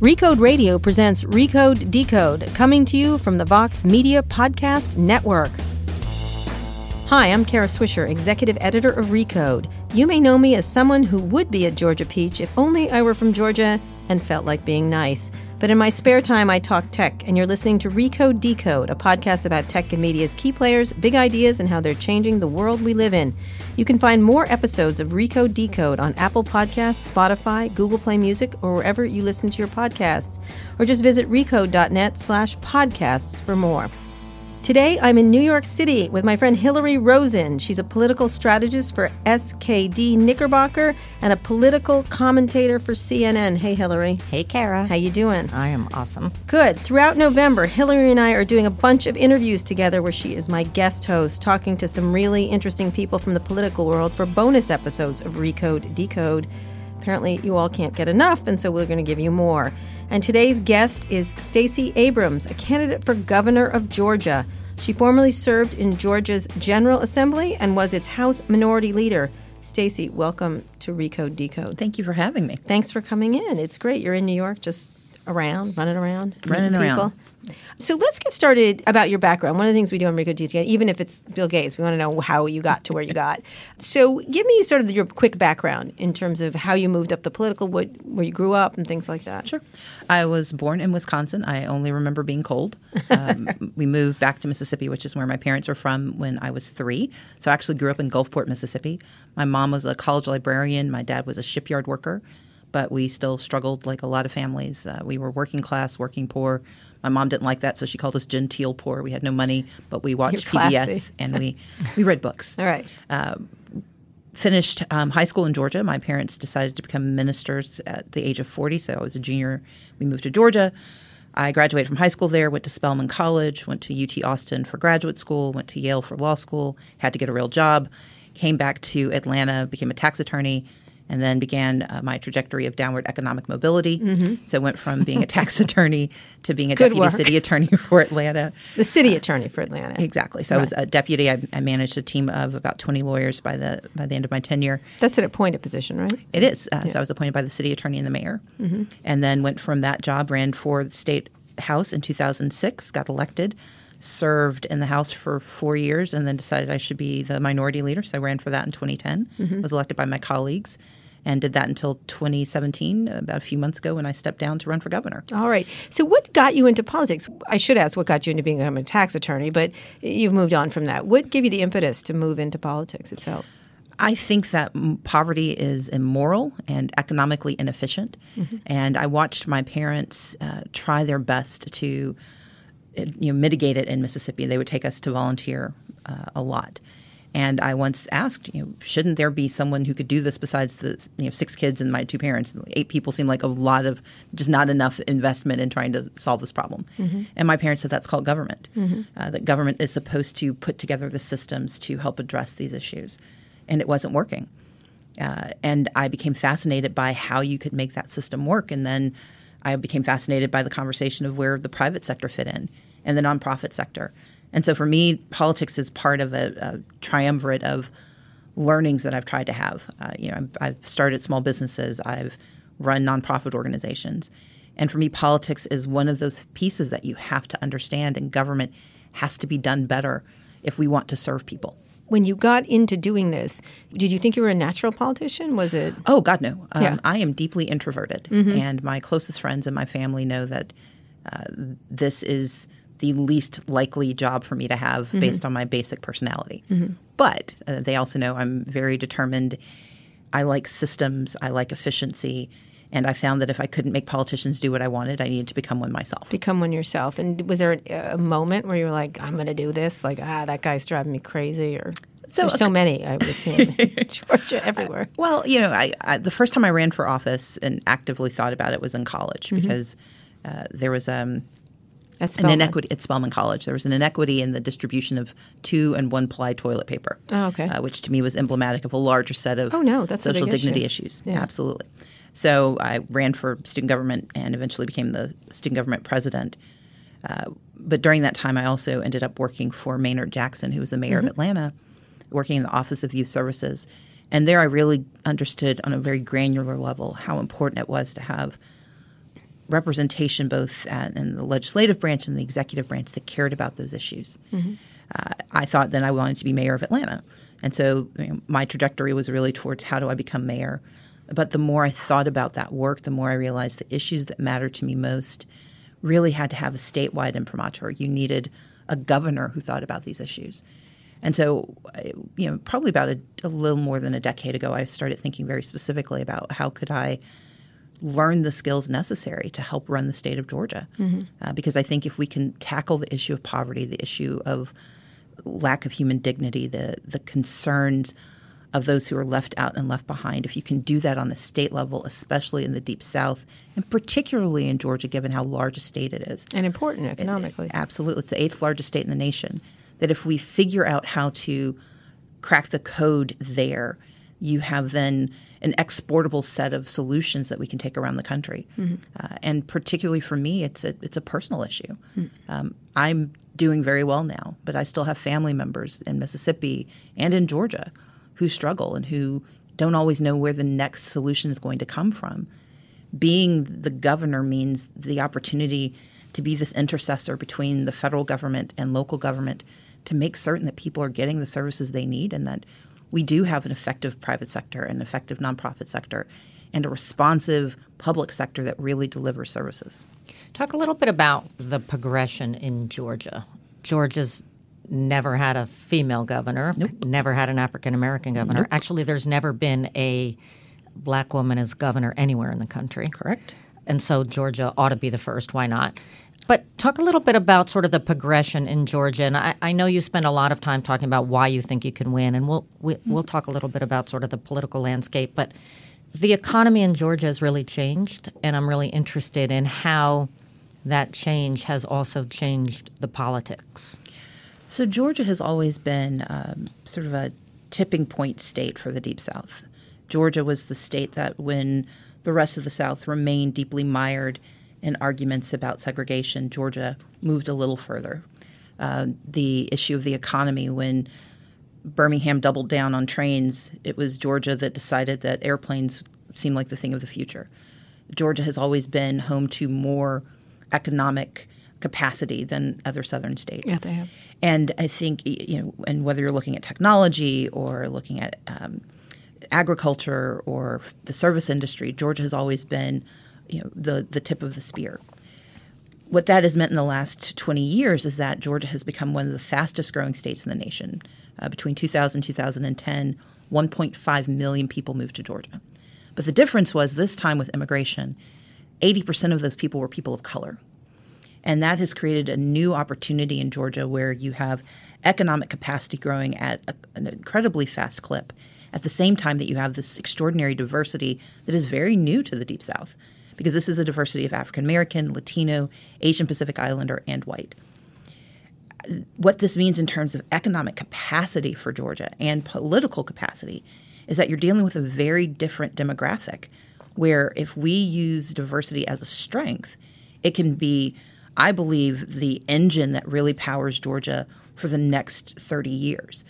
Recode Radio presents Recode Decode, coming to you from the Vox Media Podcast Network. Hi, I'm Kara Swisher, executive editor of Recode. You may know me as someone who would be a Georgia peach if only I were from Georgia and felt like being nice. But in my spare time, I talk tech, and you're listening to Recode Decode, a podcast about tech and media's key players, big ideas, and how they're changing the world we live in. You can find more episodes of Recode Decode on Apple Podcasts, Spotify, Google Play Music, or wherever you listen to your podcasts. Or just visit recode.net/podcasts for more. Today, I'm in New York City with my friend Hillary Rosen. She's a political strategist for SKD Knickerbocker and a political commentator for CNN. Hey, Hillary. Hey, Kara. How you doing? I am awesome. Good. Throughout November, Hillary and I are doing a bunch of interviews together where she is my guest host, talking to some really interesting people from the political world for bonus episodes of Recode Decode. Apparently, you all can't get enough, and so we're going to give you more. And today's guest is Stacey Abrams, a candidate for governor of Georgia. She formerly served in Georgia's General Assembly and was its House Minority Leader. Stacey, welcome to Recode Decode. Thank you for having me. Thanks for coming in. It's great. You're in New York, just running around. So let's get started about your background. One of the things we do on Recode Decode, even if it's Bill Gates, we want to know how you got to where you got. So give me sort of your quick background in terms of how you moved up the political, where you grew up and things like that. Sure. I was born in Wisconsin. I only remember being cold. We moved back to Mississippi, which is where my parents are from, when I was 3. So I actually grew up in Gulfport, Mississippi. My mom was a college librarian. My dad was a shipyard worker. But we still struggled like a lot of families. We were working class, working poor. My mom didn't like that, so she called us genteel poor. We had no money, but we watched PBS and we read books. All right. Finished high school in Georgia. My parents decided to become ministers at the age of 40, so I was a junior. We moved to Georgia. I graduated from high school there, went to Spelman College, went to UT Austin for graduate school, went to Yale for law school, had to get a real job, came back to Atlanta, became a tax attorney, and then began my trajectory of downward economic mobility. Mm-hmm. So I went from being a tax attorney to being a deputy city attorney for Atlanta. The city attorney for Atlanta. Exactly. So right. I was a deputy. I managed a team of about 20 lawyers by the end of my tenure. That's an appointed position, right? It is. So I was appointed by the city attorney and the mayor. Mm-hmm. And then went from that job, ran for the state house in 2006, got elected, served in the House for 4 years, and then decided I should be the minority leader. So I ran for that in 2010, mm-hmm. was elected by my colleagues. And did that until 2017, about a few months ago, when I stepped down to run for governor. All right. So what got you into politics? I should ask what got you into being a tax attorney, but you've moved on from that. What gave you the impetus to move into politics itself? I think that poverty is immoral and economically inefficient. Mm-hmm. And I watched my parents try their best to mitigate it in Mississippi. They would take us to volunteer a lot. And I once asked, shouldn't there be someone who could do this besides the 6 kids and my 2 parents? 8 people seem like a lot of just not enough investment in trying to solve this problem. Mm-hmm. And my parents said that's called government, mm-hmm. That government is supposed to put together the systems to help address these issues. And it wasn't working. And I became fascinated by how you could make that system work. And then I became fascinated by the conversation of where the private sector fit in and the nonprofit sector. And so for me, politics is part of a triumvirate of learnings that I've tried to have. I've started small businesses. I've run nonprofit organizations. And for me, politics is one of those pieces that you have to understand, and government has to be done better if we want to serve people. When you got into doing this, did you think you were a natural politician? Was it? Oh, God, no. I am deeply introverted. Mm-hmm. And my closest friends and my family know that this is the least likely job for me to have, mm-hmm. based on my basic personality. Mm-hmm. But they also know I'm very determined. I like systems. I like efficiency. And I found that if I couldn't make politicians do what I wanted, I needed to become one myself. Become one yourself. And was there a moment where you were like, I'm going to do this? Like, that guy's driving me crazy? Or there's so many, I would assume, in Georgia, everywhere. I the first time I ran for office and actively thought about it was in college, mm-hmm. because there was an inequity at Spelman College. There was an inequity in the distribution of 2- and 1-ply toilet paper, which to me was emblematic of a larger set of social dignity issues. Yeah. Absolutely. So I ran for student government and eventually became the student government president. But during that time, I also ended up working for Maynard Jackson, who was the mayor mm-hmm. of Atlanta, working in the Office of Youth Services. And there I really understood on a very granular level how important it was to have representation both in the legislative branch and the executive branch that cared about those issues. Mm-hmm. I thought then I wanted to be mayor of Atlanta. And so my trajectory was really towards how do I become mayor. But the more I thought about that work, the more I realized the issues that mattered to me most really had to have a statewide imprimatur. You needed a governor who thought about these issues. And so, you know, probably about a little more than a decade ago, I started thinking very specifically about how could I learn the skills necessary to help run the state of Georgia. Mm-hmm. Because I think if we can tackle the issue of poverty, the issue of lack of human dignity, the concerns of those who are left out and left behind, if you can do that on a state level, especially in the Deep South, and particularly in Georgia, given how large a state it is. And important economically. Absolutely. It's the 8th largest state in the nation. That if we figure out how to crack the code there, you have then an exportable set of solutions that we can take around the country. Mm-hmm. And particularly for me, it's a personal issue. Mm-hmm. I'm doing very well now, but I still have family members in Mississippi and in Georgia who struggle and who don't always know where the next solution is going to come from. Being the governor means the opportunity to be this intercessor between the federal government and local government to make certain that people are getting the services they need and that we do have an effective private sector, an effective nonprofit sector, and a responsive public sector that really delivers services. Talk a little bit about the progression in Georgia. Georgia's never had a female governor, nope. Never had an African-American governor. Nope. Actually, there's never been a black woman as governor anywhere in the country. Correct. And so Georgia ought to be the first. Why not? But talk a little bit about sort of the progression in Georgia. And I know you spend a lot of time talking about why you think you can win. And we'll talk a little bit about sort of the political landscape. But the economy in Georgia has really changed. And I'm really interested in how that change has also changed the politics. So Georgia has always been sort of a tipping point state for the Deep South. Georgia was the state that when the rest of the South remained deeply mired in arguments about segregation, Georgia moved a little further. The issue of the economy, when Birmingham doubled down on trains, it was Georgia that decided that airplanes seemed like the thing of the future. Georgia has always been home to more economic capacity than other southern states. Yeah, they have. And I think, you know, and whether you're looking at technology or looking at agriculture or the service industry, Georgia has always been, you know, the tip of the spear. What that has meant in the last 20 years is that Georgia has become one of the fastest growing states in the nation. Between 2000 and 2010, 1.5 million people moved to Georgia. But the difference was this time with immigration, 80% of those people were people of color. And that has created a new opportunity in Georgia where you have economic capacity growing at an incredibly fast clip at the same time that you have this extraordinary diversity that is very new to the Deep South because this is a diversity of African-American, Latino, Asian Pacific Islander, and white. What this means in terms of economic capacity for Georgia and political capacity is that you're dealing with a very different demographic where if we use diversity as a strength, it can be – I believe the engine that really powers Georgia for the next 30 years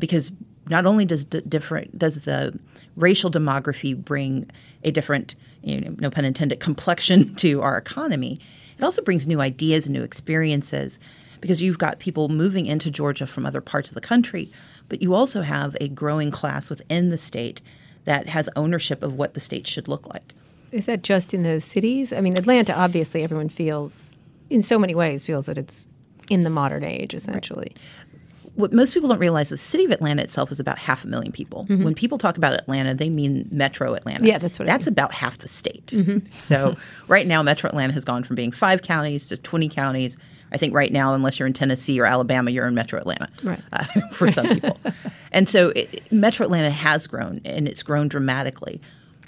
because not only does the racial demography bring a different, you know, no pun intended, complexion to our economy, it also brings new ideas and new experiences because you've got people moving into Georgia from other parts of the country, but you also have a growing class within the state that has ownership of what the state should look like. Is that just in those cities? I mean, Atlanta, obviously, everyone feels – in so many ways feels that it's in the modern age, essentially. Right. What most people don't realize, the city of Atlanta itself is about 500,000 people. Mm-hmm. When people talk about Atlanta, they mean metro Atlanta. Yeah, that's what I mean. That's about half the state. Mm-hmm. So right now, metro Atlanta has gone from being 5 counties to 20 counties. I think right now, unless you're in Tennessee or Alabama, you're in metro Atlanta, right. For some people. And so metro Atlanta has grown, and it's grown dramatically.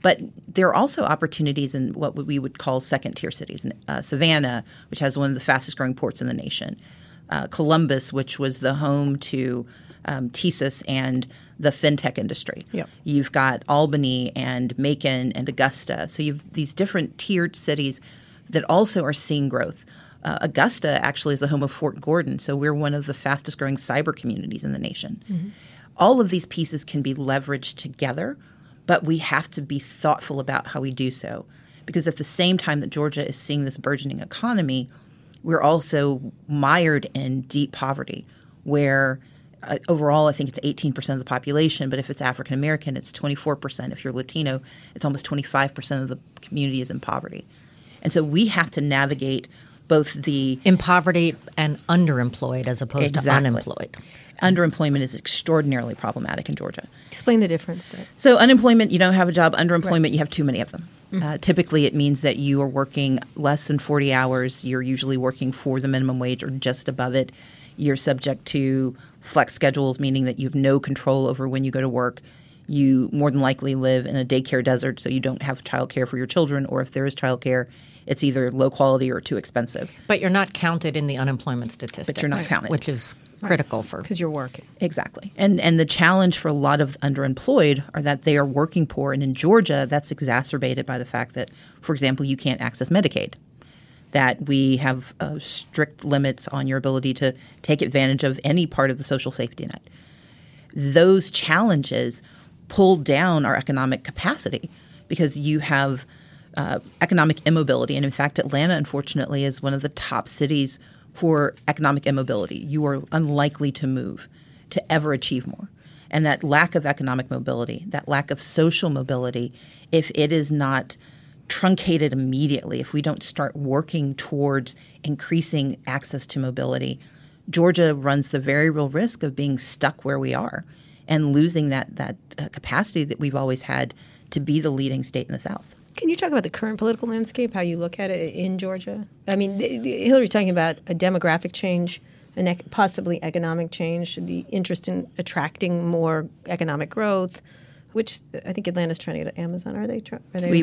But there are also opportunities in what we would call second-tier cities. Savannah, which has one of the fastest-growing ports in the nation. Columbus, which was the home to Tesis and the fintech industry. Yep. You've got Albany and Macon and Augusta. So you have these different tiered cities that also are seeing growth. Augusta actually is the home of Fort Gordon, so we're one of the fastest-growing cyber communities in the nation. Mm-hmm. All of these pieces can be leveraged together. But we have to be thoughtful about how we do so because at the same time that Georgia is seeing this burgeoning economy, we're also mired in deep poverty where overall I think it's 18% of the population, but if it's African American, it's 24%. If you're Latino, it's almost 25% of the community is in poverty. And so we have to navigate both the – in poverty and underemployed as opposed to unemployed. Underemployment is extraordinarily problematic in Georgia. Explain the difference there. So unemployment, you don't have a job. Underemployment, right. You have too many of them. Mm-hmm. Typically it means that you are working less than 40 hours. You're usually working for the minimum wage or just above it. You're subject to flex schedules, meaning that you have no control over when you go to work. You more than likely live in a daycare desert, so you don't have childcare for your children, or if there is childcare, it's either low quality or too expensive. But you're not counted in the unemployment statistics. But you're not counted. Which is critical for – because you're working. Exactly. And the challenge for a lot of underemployed are that they are working poor. And in Georgia, that's exacerbated by the fact that, for example, you can't access Medicaid, that we have strict limits on your ability to take advantage of any part of the social safety net. Those challenges pull down our economic capacity because you have economic immobility. And in fact, Atlanta, unfortunately, is one of the top cities for economic immobility. You are unlikely to move, to ever achieve more. And that lack of economic mobility, that lack of social mobility, if it is not truncated immediately, if we don't start working towards increasing access to mobility, Georgia runs the very real risk of being stuck where we are and losing that capacity that we've always had to be the leading state in the South. Can you talk about the current political landscape, how you look at it in Georgia? I mean, Hillary's talking about a demographic change, possibly economic change, the interest in attracting more economic growth, which I think Atlanta's trying to get at Amazon. Are they?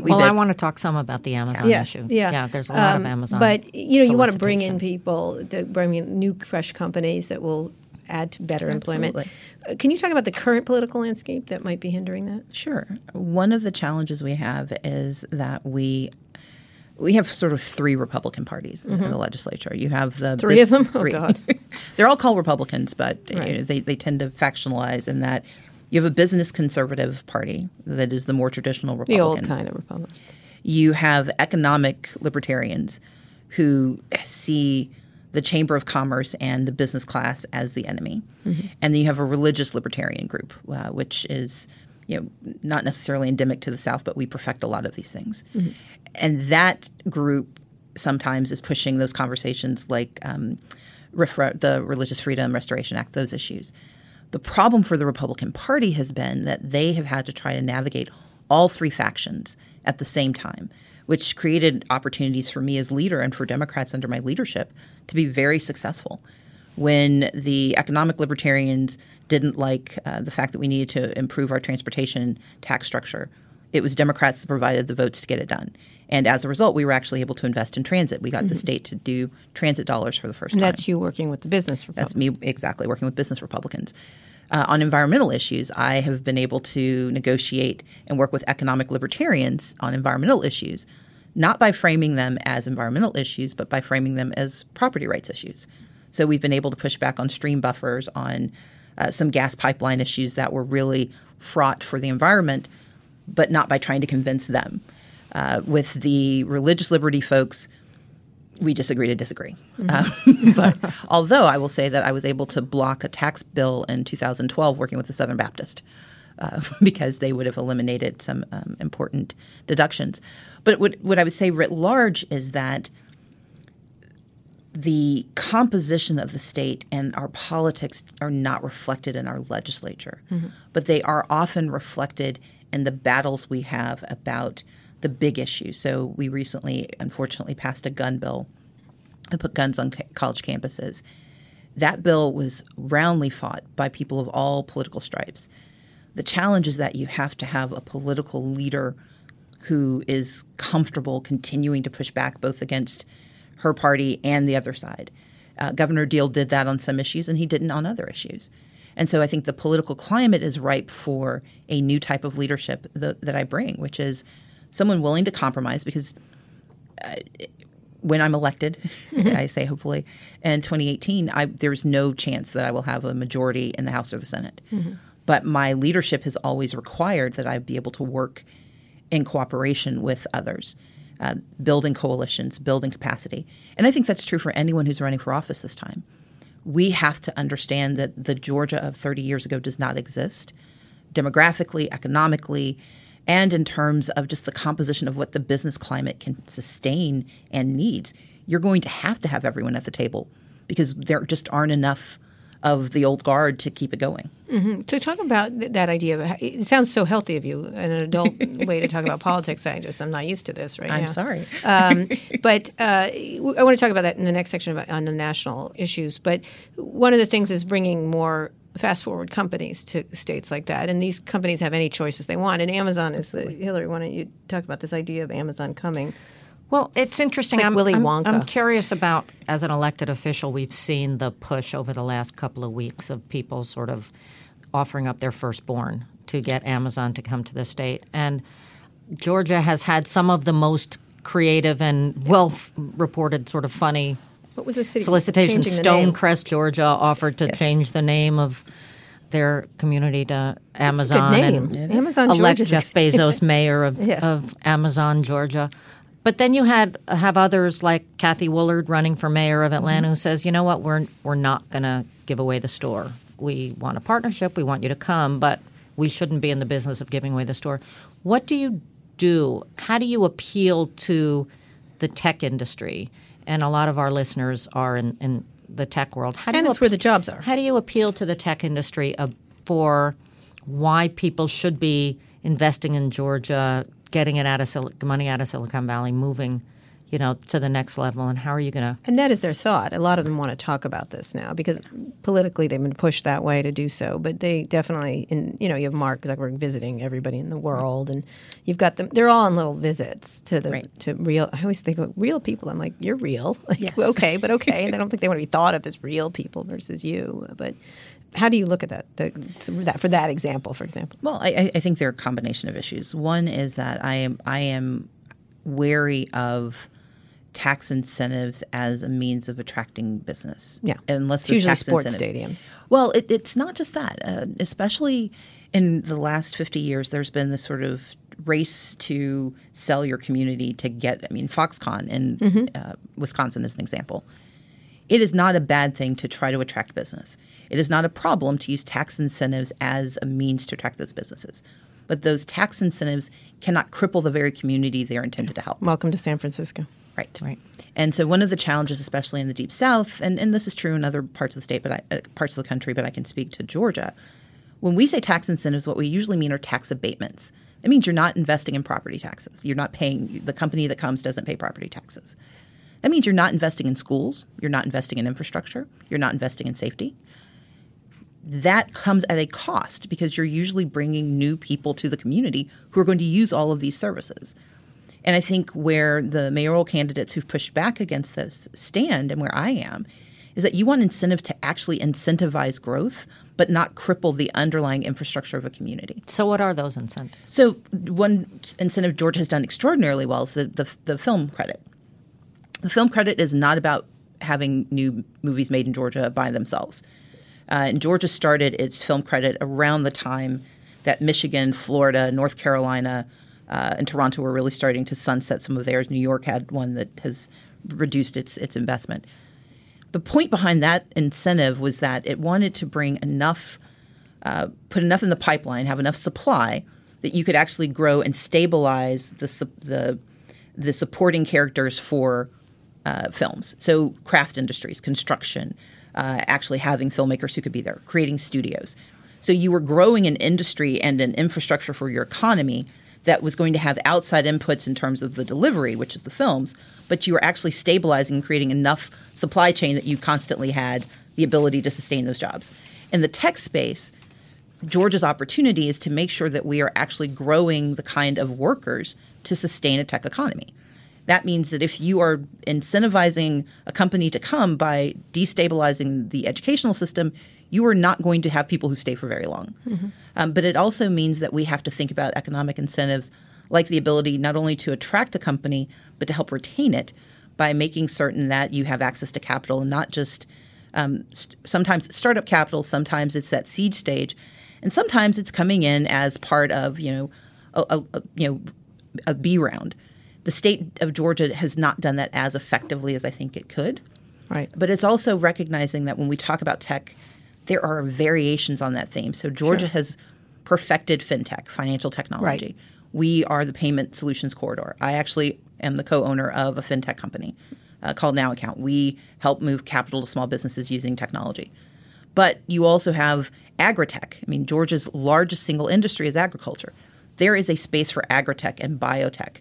I want to talk some about the Amazon issue. Yeah, there's a lot of Amazon. But you want to bring in people, bring in new, fresh companies that will add to better employment. Can you talk about the current political landscape that might be hindering that? Sure. One of the challenges we have is that we have sort of three Republican parties in the legislature. You have the three of them. Three. Oh God, they're all called Republicans, but they tend to factionalize in that. You have a business conservative party that is the more traditional Republican. The old kind of Republican. You have economic libertarians who see the Chamber of Commerce and the business class as the enemy. Mm-hmm. And then you have a religious libertarian group, which is not necessarily endemic to the South, but we perfect a lot of these things. Mm-hmm. And that group sometimes is pushing those conversations like the Religious Freedom Restoration Act, those issues. The problem for the Republican Party has been that they have had to try to navigate all three factions at the same time, which created opportunities for me as leader and for Democrats under my leadership to be very successful. When the economic libertarians didn't like the fact that we needed to improve our transportation tax structure, it was Democrats that provided the votes to get it done. And as a result, we were actually able to invest in transit. We got the state to do transit dollars for the first time. That's you working with the business Republicans. That's me exactly working with business Republicans. On environmental issues, I have been able to negotiate and work with economic libertarians on environmental issues, not by framing them as environmental issues, but by framing them as property rights issues. So we've been able to push back on stream buffers, on some gas pipeline issues that were really fraught for the environment, but not by trying to convince them. With the religious liberty folks, we just agree to disagree. Mm-hmm. But although I will say that I was able to block a tax bill in 2012 working with the Southern Baptist because they would have eliminated some important deductions. But what I would say writ large is that the composition of the state and our politics are not reflected in our legislature, but they are often reflected in the battles we have about the big issue. So we recently, unfortunately, passed a gun bill that put guns on college campuses. That bill was roundly fought by people of all political stripes. The challenge is that you have to have a political leader who is comfortable continuing to push back both against her party and the other side. Governor Deal did that on some issues, and he didn't on other issues. And so I think the political climate is ripe for a new type of leadership that I bring, which is someone willing to compromise, because when I'm elected, I say hopefully, in 2018, there's no chance that I will have a majority in the House or the Senate. Mm-hmm. But my leadership has always required that I be able to work in cooperation with others. building coalitions, building capacity. And I think that's true for anyone who's running for office this time. We have to understand that the Georgia of 30 years ago does not exist demographically, economically, and in terms of just the composition of what the business climate can sustain and needs. You're going to have everyone at the table because there just aren't enough of the old guard to keep it going. Mm-hmm. So talk about that idea. It sounds so healthy of you, an adult way to talk about politics. I'm not used to this right now. I'm sorry. But I want to talk about that in the next section on the national issues. But one of the things is bringing more fast-forward companies to states like that. And these companies have any choices they want. And Amazon is – Hillary, why don't you talk about this idea of Amazon coming? Well, it's interesting. It's like Willy Wonka. I'm curious about, as an elected official, we've seen the push over the last couple of weeks of people sort of offering up their firstborn to get Amazon to come to the state. And Georgia has had some of the most creative and well-reported sort of funny solicitation. Stonecrest, Georgia, offered to change the name of their community to Amazon and Amazon, elect Georgia's Jeff Bezos mayor of Amazon, Georgia. But then you have others like Kathy Woolard running for mayor of Atlanta, who says, you know what, we're not going to give away the store. We want a partnership. We want you to come, but we shouldn't be in the business of giving away the store. What do you do? How do you appeal to the tech industry? And a lot of our listeners are in the tech world. That's where the jobs are. How do you appeal to the tech industry for why people should be investing in Georgia, getting it out of money out of Silicon Valley, moving, to the next level, and how are you going to? And that is their thought. A lot of them want to talk about this now because politically they've been pushed that way to do so. But they definitely, you have Mark Zuckerberg visiting everybody in the world, and you've got them. They're all on little visits to real. I always think of real people. I'm like, you're real, okay. And I don't think they want to be thought of as real people versus you, but. How do you look at that for that example, for example? Well, I think there are a combination of issues. One is that I am wary of tax incentives as a means of attracting business. Yeah. Unless there's tax incentives. It's usually sports stadiums. Well, it's not just that. Especially in the last 50 years, there's been this sort of race to sell your community to get – Foxconn in Wisconsin is an example. It is not a bad thing to try to attract business. It is not a problem to use tax incentives as a means to attract those businesses. But those tax incentives cannot cripple the very community they're intended to help. Welcome to San Francisco. Right. And so one of the challenges, especially in the Deep South, and this is true in other parts of the state, parts of the country, but I can speak to Georgia. When we say tax incentives, what we usually mean are tax abatements. It means you're not investing in property taxes. You're not paying – the company that comes doesn't pay property taxes. That means you're not investing in schools. You're not investing in infrastructure. You're not investing in safety. That comes at a cost because you're usually bringing new people to the community who are going to use all of these services. And I think where the mayoral candidates who've pushed back against this stand and where I am is that you want incentive to actually incentivize growth but not cripple the underlying infrastructure of a community. So what are those incentives? So one incentive Georgia has done extraordinarily well is the film credit. The film credit is not about having new movies made in Georgia by themselves. And Georgia started its film credit around the time that Michigan, Florida, North Carolina, and Toronto were really starting to sunset some of theirs. New York had one that has reduced its investment. The point behind that incentive was that it wanted to bring enough, put enough in the pipeline, have enough supply that you could actually grow and stabilize the supporting characters for films. So craft industries, construction. Actually having filmmakers who could be there, creating studios. So you were growing an industry and an infrastructure for your economy that was going to have outside inputs in terms of the delivery, which is the films, but you were actually stabilizing and creating enough supply chain that you constantly had the ability to sustain those jobs. In the tech space, Georgia's opportunity is to make sure that we are actually growing the kind of workers to sustain a tech economy. That means that if you are incentivizing a company to come by destabilizing the educational system, you are not going to have people who stay for very long. Mm-hmm. But it also means that we have to think about economic incentives like the ability not only to attract a company but to help retain it by making certain that you have access to capital and not just sometimes it's startup capital, sometimes it's that seed stage, and sometimes it's coming in as part of a B round. The state of Georgia has not done that as effectively as I think it could. Right. But it's also recognizing that when we talk about tech, there are variations on that theme. So Georgia has perfected fintech, financial technology. Right. We are the payment solutions corridor. I actually am the co-owner of a fintech company called Now Account. We help move capital to small businesses using technology. But you also have agritech. I mean, Georgia's largest single industry is agriculture. There is a space for agritech and biotech.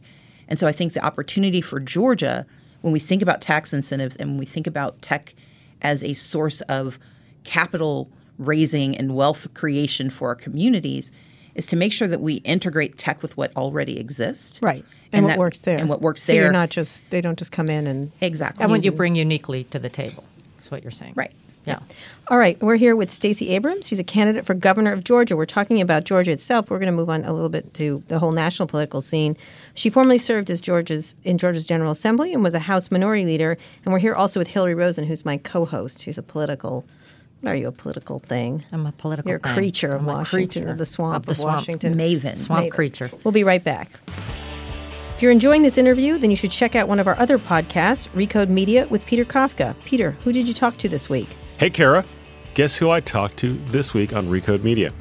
And so I think the opportunity for Georgia, when we think about tax incentives and when we think about tech as a source of capital raising and wealth creation for our communities, is to make sure that we integrate tech with what already exists. Right. And what works there. And what works there. So you're not just – they don't just come in and – Exactly. And what you bring uniquely to the table is what you're saying. Right. Yeah. All right. We're here with Stacey Abrams. She's a candidate for governor of Georgia. We're talking about Georgia itself. We're going to move on a little bit to the whole national political scene. She formerly served as Georgia's General Assembly and was a House Minority Leader. And we're here also with Hillary Rosen, who's my co-host. She's a political – What are you, a political thing? I'm a political You're a creature thing. Of I'm Washington, creature of the swamp of Washington. Maven. Swamp Maven. Creature. We'll be right back. If you're enjoying this interview, then you should check out one of our other podcasts, Recode Media with Peter Kafka. Peter, who did you talk to this week? Hey, Kara. Guess who I talked to this week on Recode Media?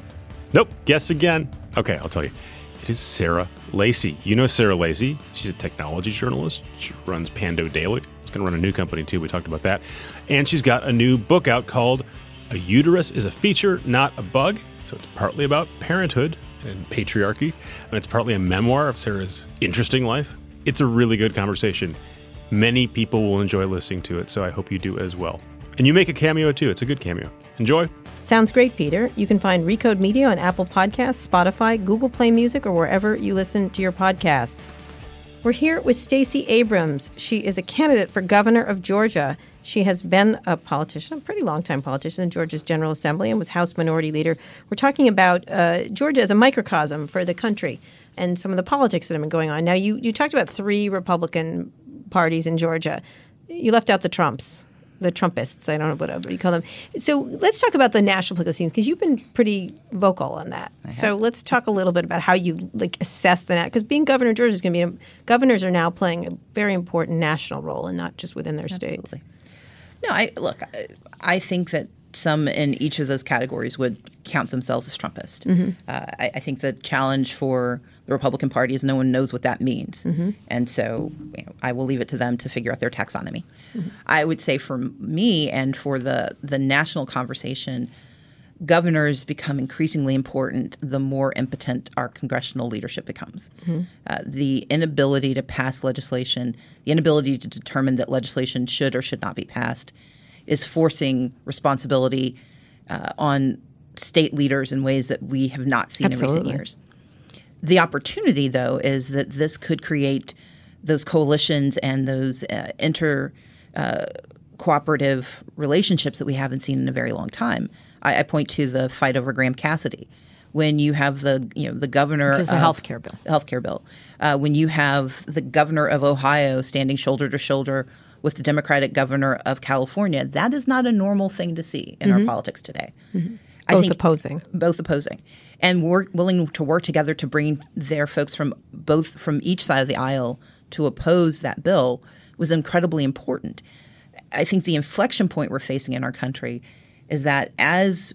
Nope. Guess again. Okay, I'll tell you. It is Sarah Lacey. You know Sarah Lacey. She's a technology journalist. She runs Pando Daily. She's going to run a new company, too. We talked about that. And she's got a new book out called A Uterus is a Feature, Not a Bug. So it's partly about parenthood and patriarchy, and it's partly a memoir of Sarah's interesting life. It's a really good conversation. Many people will enjoy listening to it, so I hope you do as well. And you make a cameo, too. It's a good cameo. Enjoy. Sounds great, Peter. You can find Recode Media on Apple Podcasts, Spotify, Google Play Music, or wherever you listen to your podcasts. We're here with Stacey Abrams. She is a candidate for governor of Georgia. She has been a politician, a pretty long-time politician, in Georgia's General Assembly and was House Minority Leader. We're talking about Georgia as a microcosm for the country and some of the politics that have been going on. Now, you talked about three Republican parties in Georgia. You left out the Trumps, the Trumpists. I don't know what you call them. So let's talk about the national political scene, because you've been pretty vocal on that. So let's talk a little bit about how you assess the because being governor of Georgia is going to be – governors are now playing a very important national role and not just within their states. No, I think that some in each of those categories would count themselves as Trumpist. Mm-hmm. I think the challenge for the Republican Party is no one knows what that means. Mm-hmm. And so I will leave it to them to figure out their taxonomy. Mm-hmm. I would say for me and for the national conversation, governors become increasingly important the more impotent our congressional leadership becomes. Mm-hmm. The inability to pass legislation, the inability to determine that legislation should or should not be passed, is forcing responsibility on state leaders in ways that we have not seen Absolutely. In recent years. The opportunity, though, is that this could create those coalitions and those cooperative relationships that we haven't seen in a very long time. I point to the fight over Graham Cassidy. When you have the governor of – Which is the healthcare bill. Healthcare bill. When you have the governor of Ohio standing shoulder to shoulder with the Democratic governor of California, that is not a normal thing to see in mm-hmm. our politics today. Mm-hmm. Both opposing. And we're willing to work together to bring their folks from each side of the aisle to oppose that bill was incredibly important. I think the inflection point we're facing in our country is that as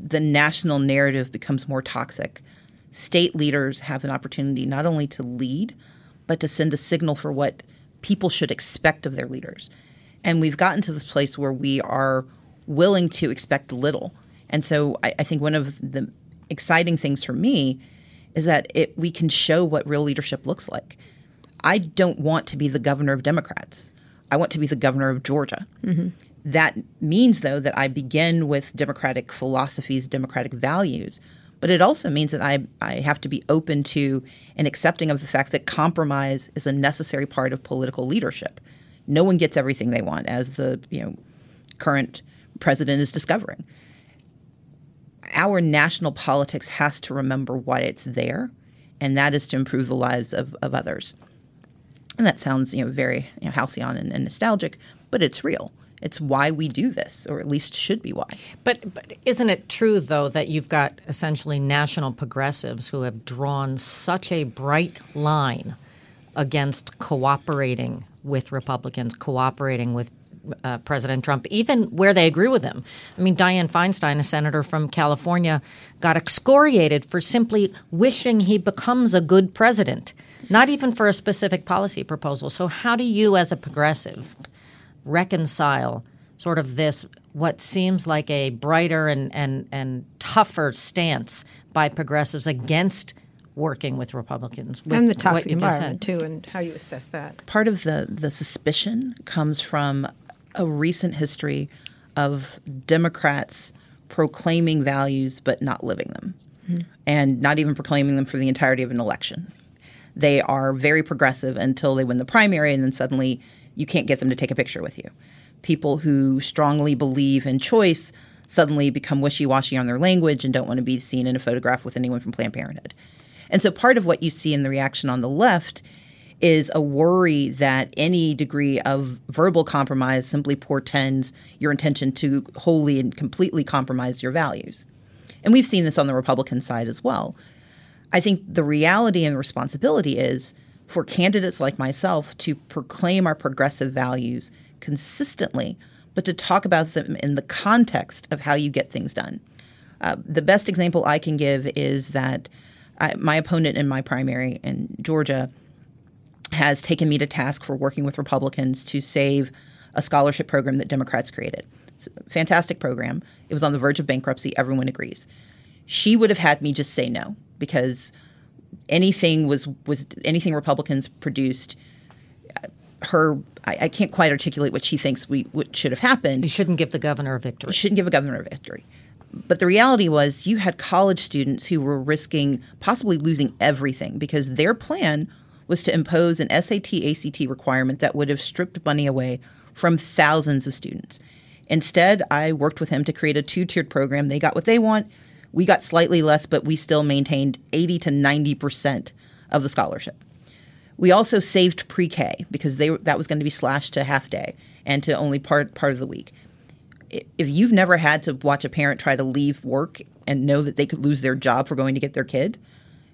the national narrative becomes more toxic, state leaders have an opportunity not only to lead, but to send a signal for what people should expect of their leaders. And we've gotten to this place where we are willing to expect little. And so I think one of the exciting things for me is that we can show what real leadership looks like. I don't want to be the governor of Democrats. I want to be the governor of Georgia. Mm-hmm. That means, though, that I begin with Democratic philosophies, Democratic values, but it also means that I have to be open to and accepting of the fact that compromise is a necessary part of political leadership. No one gets everything they want, as the current president is discovering. Our national politics has to remember why it's there, and that is to improve the lives of others. And that sounds very halcyon and nostalgic, but it's real. It's why we do this, or at least should be why. But isn't it true, though, that you've got essentially national progressives who have drawn such a bright line against cooperating with Republicans, cooperating with President Trump, even where they agree with him. I mean, Dianne Feinstein, a senator from California, got excoriated for simply wishing he becomes a good president, not even for a specific policy proposal. So how do you, as a progressive, reconcile sort of this, what seems like a brighter and tougher stance by progressives against working with Republicans? With and the toxic environment, too, and how you assess that. Part of the suspicion comes from a recent history of Democrats proclaiming values but not living them, and not even proclaiming them for the entirety of an election. They are very progressive until they win the primary, and then suddenly you can't get them to take a picture with you. People who strongly believe in choice suddenly become wishy-washy on their language and don't want to be seen in a photograph with anyone from Planned Parenthood. And so part of what you see in the reaction on the left is a worry that any degree of verbal compromise simply portends your intention to wholly and completely compromise your values. And we've seen this on the Republican side as well. I think the reality and responsibility is for candidates like myself to proclaim our progressive values consistently, but to talk about them in the context of how you get things done. The best example I can give is that my opponent in my primary in Georgia has taken me to task for working with Republicans to save a scholarship program that Democrats created. It's a fantastic program. It was on the verge of bankruptcy. Everyone agrees. She would have had me just say no, because anything was anything Republicans produced, I can't quite articulate what she thinks what should have happened. You shouldn't give the governor a victory. You shouldn't give a governor a victory. But the reality was you had college students who were risking possibly losing everything because their plan was to impose an SAT, ACT requirement that would have stripped money away from thousands of students. Instead, I worked with him to create a two-tiered program. They got what they want. We got slightly less, but we still maintained 80 to 90% of the scholarship. We also saved pre-K because that was going to be slashed to half day and to only part of the week. If you've never had to watch a parent try to leave work and know that they could lose their job for going to get their kid,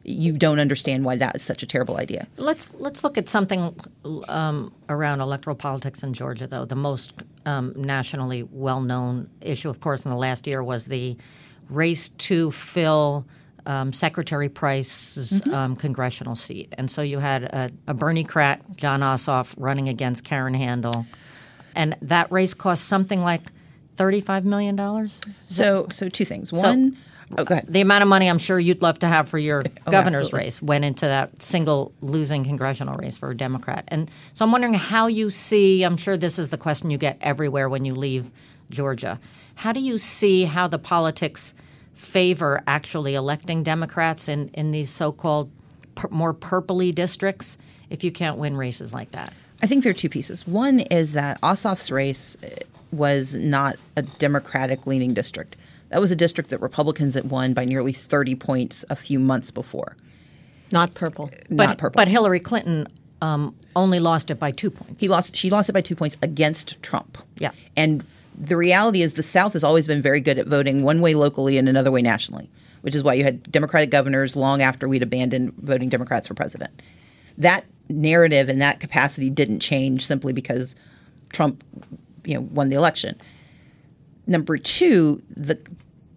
you don't understand why that is such a terrible idea. Let's look at something around electoral politics in Georgia, though. The most nationally well-known issue, of course, in the last year was the race to fill Secretary Price's congressional seat. And so you had a Bernie crack, John Ossoff, running against Karen Handel. And that race cost something like $35 million? So two things. One, go ahead. The amount of money I'm sure you'd love to have for your governor's race went into that single losing congressional race for a Democrat. And so I'm wondering how you see – I'm sure this is the question you get everywhere when you leave Georgia. How do you see how the politics favor actually electing Democrats in these so-called more purpley districts if you can't win races like that? I think there are two pieces. One is that Ossoff's race was not a Democratic-leaning district. That was a district that Republicans had won by nearly 30 points a few months before. Not purple. But Hillary Clinton only lost it by 2 points. She lost it by 2 points against Trump. Yeah. And the reality is the South has always been very good at voting one way locally and another way nationally, which is why you had Democratic governors long after we'd abandoned voting Democrats for president. That narrative and that capacity didn't change simply because Trump won the election. Number two, the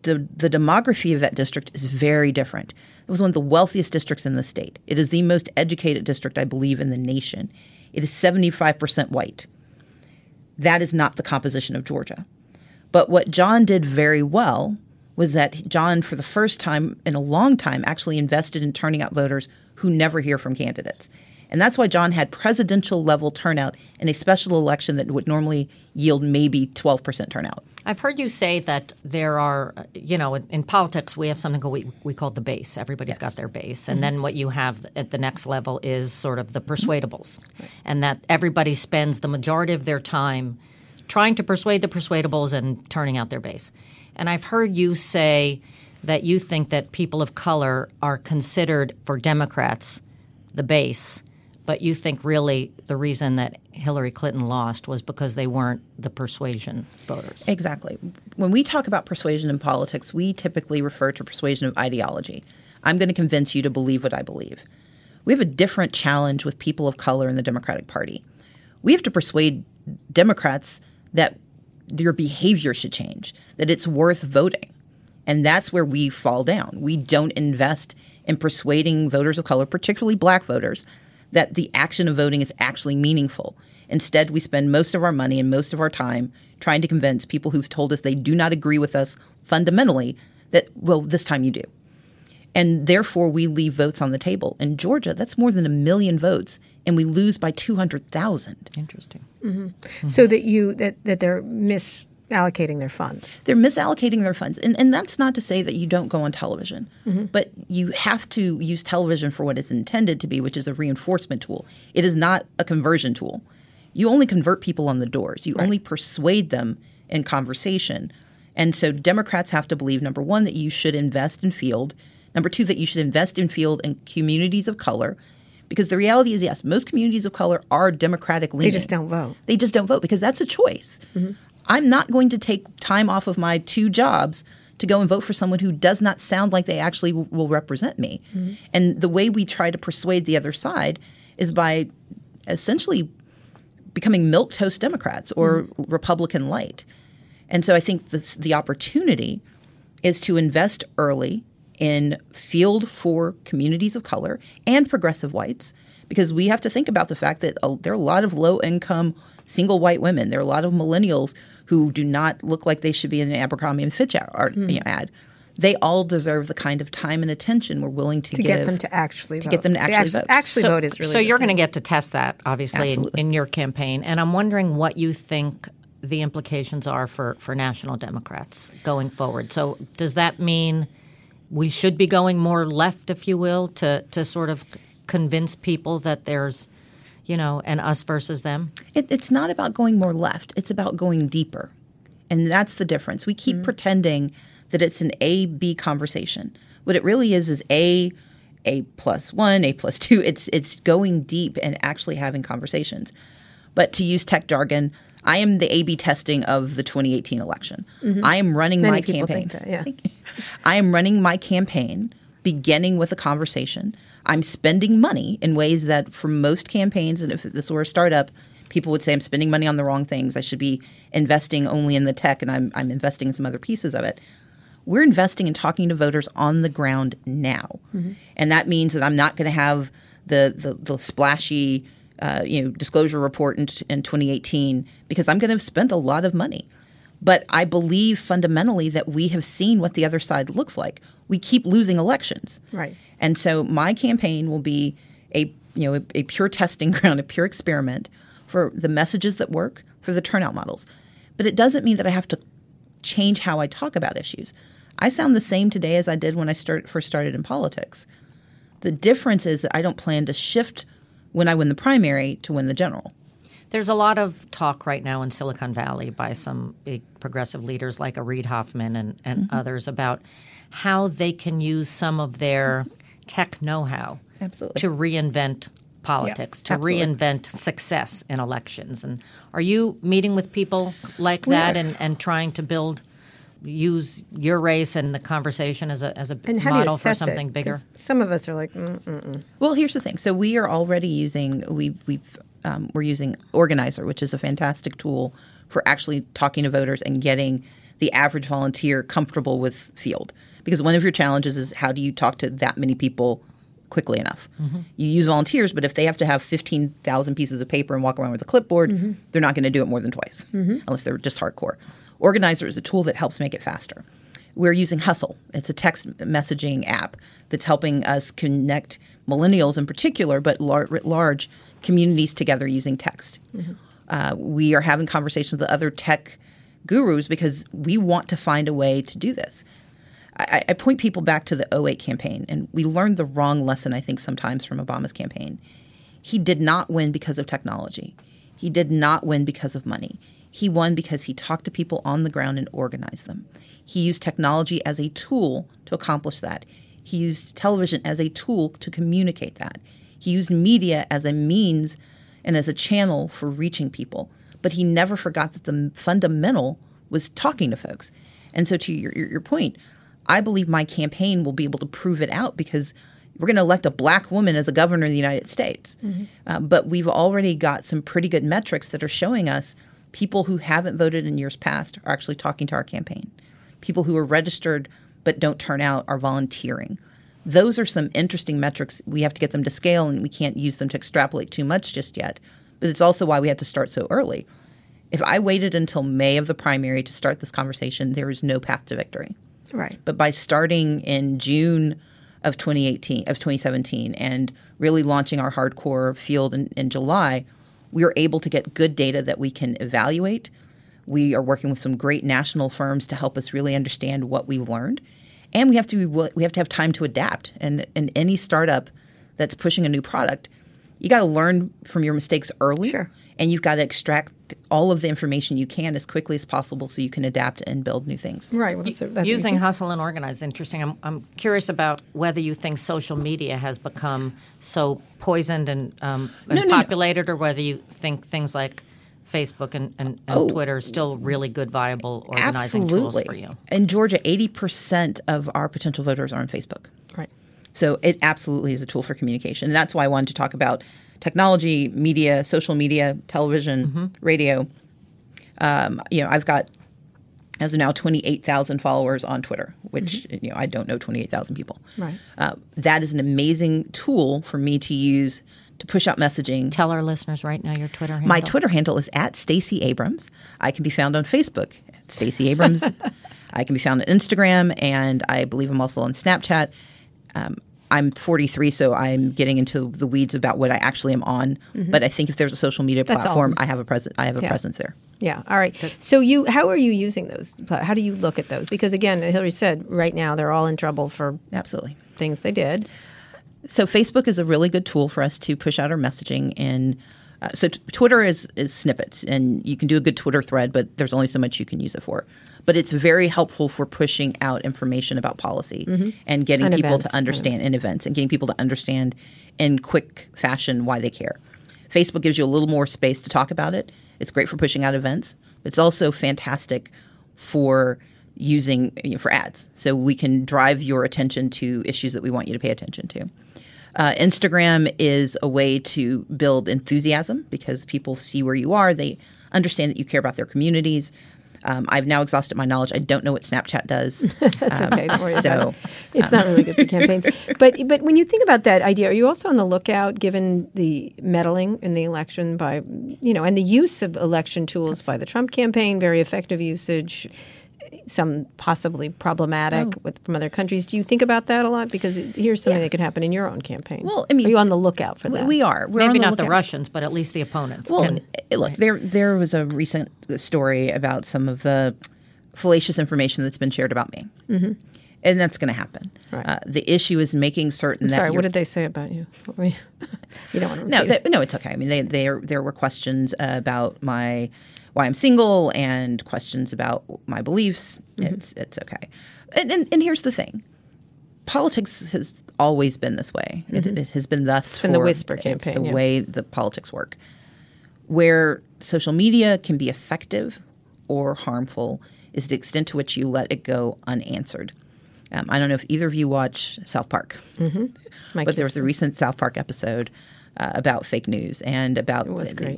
demography of that district is very different. It was one of the wealthiest districts in the state. It is the most educated district, I believe, in the nation. It is 75% white. That is not the composition of Georgia. But what John did very well was that John, for the first time in a long time, actually invested in turning out voters who never hear from candidates. And that's why John had presidential-level turnout in a special election that would normally yield maybe 12% turnout. I've heard you say that there are – in politics we have something we call the base. Everybody's got their base. And then what you have at the next level is sort of the persuadables, and that everybody spends the majority of their time trying to persuade the persuadables and turning out their base. And I've heard you say that you think that people of color are considered, for Democrats, the base – but you think really the reason that Hillary Clinton lost was because they weren't the persuasion voters. Exactly. When we talk about persuasion in politics, we typically refer to persuasion of ideology. I'm going to convince you to believe what I believe. we have a different challenge with people of color in the Democratic Party. We have to persuade Democrats that their behavior should change, that it's worth voting. And that's where we fall down. We don't invest in persuading voters of color, particularly black voters, that the action of voting is actually meaningful. Instead, we spend most of our money and most of our time trying to convince people who've told us they do not agree with us fundamentally that, well, this time you do. And therefore, we leave votes on the table. In Georgia, that's more than 1 million votes, and we lose by 200,000. Interesting. Mm-hmm. Mm-hmm. So that they're misallocating their funds. They're misallocating their funds. And that's not to say that you don't go on television, mm-hmm. but you have to use television for what it's intended to be, which is a reinforcement tool. It is not a conversion tool. You only convert people on the doors. You only persuade them in conversation. And so Democrats have to believe, number one, that you should invest in field. Number two, that you should invest in field and communities of color. Because the reality is, yes, most communities of color are Democratic leaning. They just don't vote. They just don't vote because that's a choice. Mm-hmm. I'm not going to take time off of my two jobs to go and vote for someone who does not sound like they actually will represent me. Mm-hmm. And the way we try to persuade the other side is by essentially becoming milquetoast Democrats or mm-hmm. Republican light. And so I think the opportunity is to invest early in field for communities of color and progressive whites, because we have to think about the fact that there are a lot of low-income single white women. There are a lot of millennials who do not look like they should be in an Abercrombie & Fitch ad. They all deserve the kind of time and attention we're willing to give. To get them to actually vote. Vote. Vote is really So you're going to get to test that, obviously, in your campaign. And I'm wondering what you think the implications are for national Democrats going forward. So does that mean we should be going more left, if you will, to sort of convince people that there's, you know, an us versus them? It's not about going more left. It's about going deeper. And that's the difference. We keep pretending that it's an A-B conversation. What it really is A plus one, A plus two. It's going deep and actually having conversations. But to use tech jargon, I am the A-B testing of the 2018 election. Mm-hmm. I am running my campaign. That, yeah. I am running my campaign beginning with a conversation. I'm spending money in ways that for most campaigns, and if this were a startup, people would say I'm spending money on the wrong things. I should be investing only in the tech, and I'm investing in some other pieces of it. We're investing in talking to voters on the ground now. Mm-hmm. And that means that I'm not going to have the splashy disclosure report in 2018 because I'm going to have spent a lot of money. But I believe fundamentally that we have seen what the other side looks like. We keep losing elections. Right. And so my campaign will be a pure testing ground, a pure experiment for the messages that work, for the turnout models. But it doesn't mean that I have to change how I talk about issues. I sound the same today as I did when I first started in politics. The difference is that I don't plan to shift when I win the primary to win the general. There's a lot of talk right now in Silicon Valley by some big progressive leaders like a Reid Hoffman and mm-hmm. others about how they can use some of their tech know-how Absolutely. To reinvent politics, yeah, to reinvent success in elections. And are you meeting with people like that and trying to use your race and the conversation as a model for something bigger? Some of us are like, Well, here's the thing. So we are already using we're using Organizer, which is a fantastic tool for actually talking to voters and getting the average volunteer comfortable with field. Because one of your challenges is how do you talk to that many people quickly enough? Mm-hmm. You use volunteers, but if they have to have 15,000 pieces of paper and walk around with a clipboard, mm-hmm. they're not going to do it more than twice, mm-hmm. unless they're just hardcore. Organizer is a tool that helps make it faster. We're using Hustle. It's a text messaging app that's helping us connect millennials in particular, but large communities together using text. Mm-hmm. We are having conversations with other tech gurus because we want to find a way to do this. I point people back to the 2008 campaign, and we learned the wrong lesson, I think, sometimes from Obama's campaign. He did not win because of technology. He did not win because of money. He won because he talked to people on the ground and organized them. He used technology as a tool to accomplish that. He used television as a tool to communicate that. He used media as a means and as a channel for reaching people. But he never forgot that the fundamental was talking to folks. And so to your point, I believe my campaign will be able to prove it out because we're going to elect a black woman as a governor of the United States. Mm-hmm. But we've already got some pretty good metrics that are showing us people who haven't voted in years past are actually talking to our campaign. People who are registered but don't turn out are volunteering. Those are some interesting metrics. We have to get them to scale, and we can't use them to extrapolate too much just yet. But it's also why we had to start so early. If I waited until May of the primary to start this conversation, there is no path to victory. Right. But by starting in June of 2017 and really launching our hardcore field in July, we are able to get good data that we can evaluate. We are working with some great national firms to help us really understand what we've learned. And we have to have time to adapt. And any startup that's pushing a new product, you got to learn from your mistakes early. Sure. And you've got to extract all of the information you can as quickly as possible so you can adapt and build new things. Right. Well, that's using hustle and organize is interesting. I'm curious about whether you think social media has become so poisoned and populated, or whether you think things like Facebook and Twitter are still really good, viable organizing tools for you. In Georgia, 80% of our potential voters are on Facebook. Right. So it absolutely is a tool for communication. And that's why I wanted to talk about technology, media, social media, television, radio. I've got, as of now, 28,000 followers on Twitter, which I don't know 28,000 people. Right. That is an amazing tool for me to use to push out messaging. Tell our listeners right now your Twitter handle. My Twitter handle is @StaceyAbrams. I can be found on Facebook @StaceyAbrams. I can be found on Instagram, and I believe I'm also on Snapchat. I'm 43, so I'm getting into the weeds about what I actually am on. Mm-hmm. But I think if there's a social media platform, I have a presence. I have a presence there. Yeah. All right. So how are you using those? How do you look at those? Because again, Hillary said right now they're all in trouble for things they did. So Facebook is a really good tool for us to push out our messaging, and Twitter is snippets, and you can do a good Twitter thread, but there's only so much you can use it for. But it's very helpful for pushing out information about policy and getting people to understand in events, and getting people to understand in quick fashion why they care. Facebook gives you a little more space to talk about it. It's great for pushing out events. It's also fantastic for using for ads. So we can drive your attention to issues that we want you to pay attention to. Instagram is a way to build enthusiasm because people see where you are. They understand that you care about their communities. I've now exhausted my knowledge. I don't know what Snapchat does. That's okay. Don't worry about it. It's not really good for campaigns. But when you think about that idea, are you also on the lookout, given the meddling in the election by and the use of election tools by the Trump campaign, very effective usage, some possibly problematic from other countries. Do you think about that a lot? Because here's something that could happen in your own campaign. Well, I mean, are you on the lookout for that? We are. Maybe not the Russians, but at least the opponents. Well, there was a recent story about some of the fallacious information that's been shared about me. Mm-hmm. And that's going to happen. Right. The issue is making certain what did they say about you? You don't want to No, it's okay. I mean, there were questions about why I'm single and questions about my beliefs. It's okay. And here's the thing. Politics has always been this way. It has been it's the whisper campaign. It's the way the politics work. Where social media can be effective or harmful is the extent to which you let it go unanswered. I don't know if either of you watch South Park, but there was a recent South Park episode about fake news and about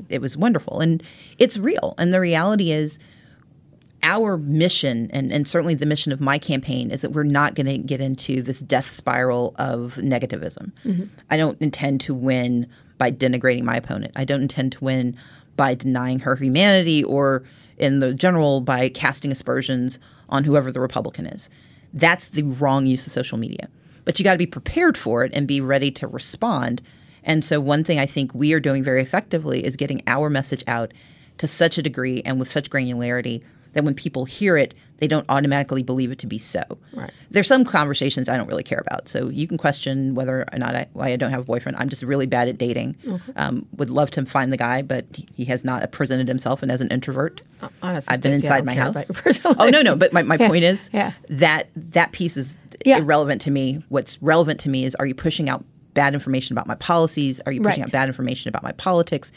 it was wonderful, and it's real. And the reality is, our mission and certainly the mission of my campaign is that we're not going to get into this death spiral of negativism. I don't intend to win by denigrating my opponent. I don't intend to win by denying her humanity or, in the general, by casting aspersions on whoever the Republican is. That's the wrong use of social media. But you got to be prepared for it and be ready to respond. And so one thing I think we are doing very effectively is getting our message out to such a degree and with such granularity that when people hear it, they don't automatically believe it to be so. Right. There's some conversations I don't really care about. So you can question whether or not I don't have a boyfriend. I'm just really bad at dating. Would love to find the guy, but he has not presented himself. And as an introvert, honestly, I've been inside my house. But my point is that piece is irrelevant to me. What's relevant to me is, are you pushing out bad information about my policies? Are you pushing out bad information about my politics?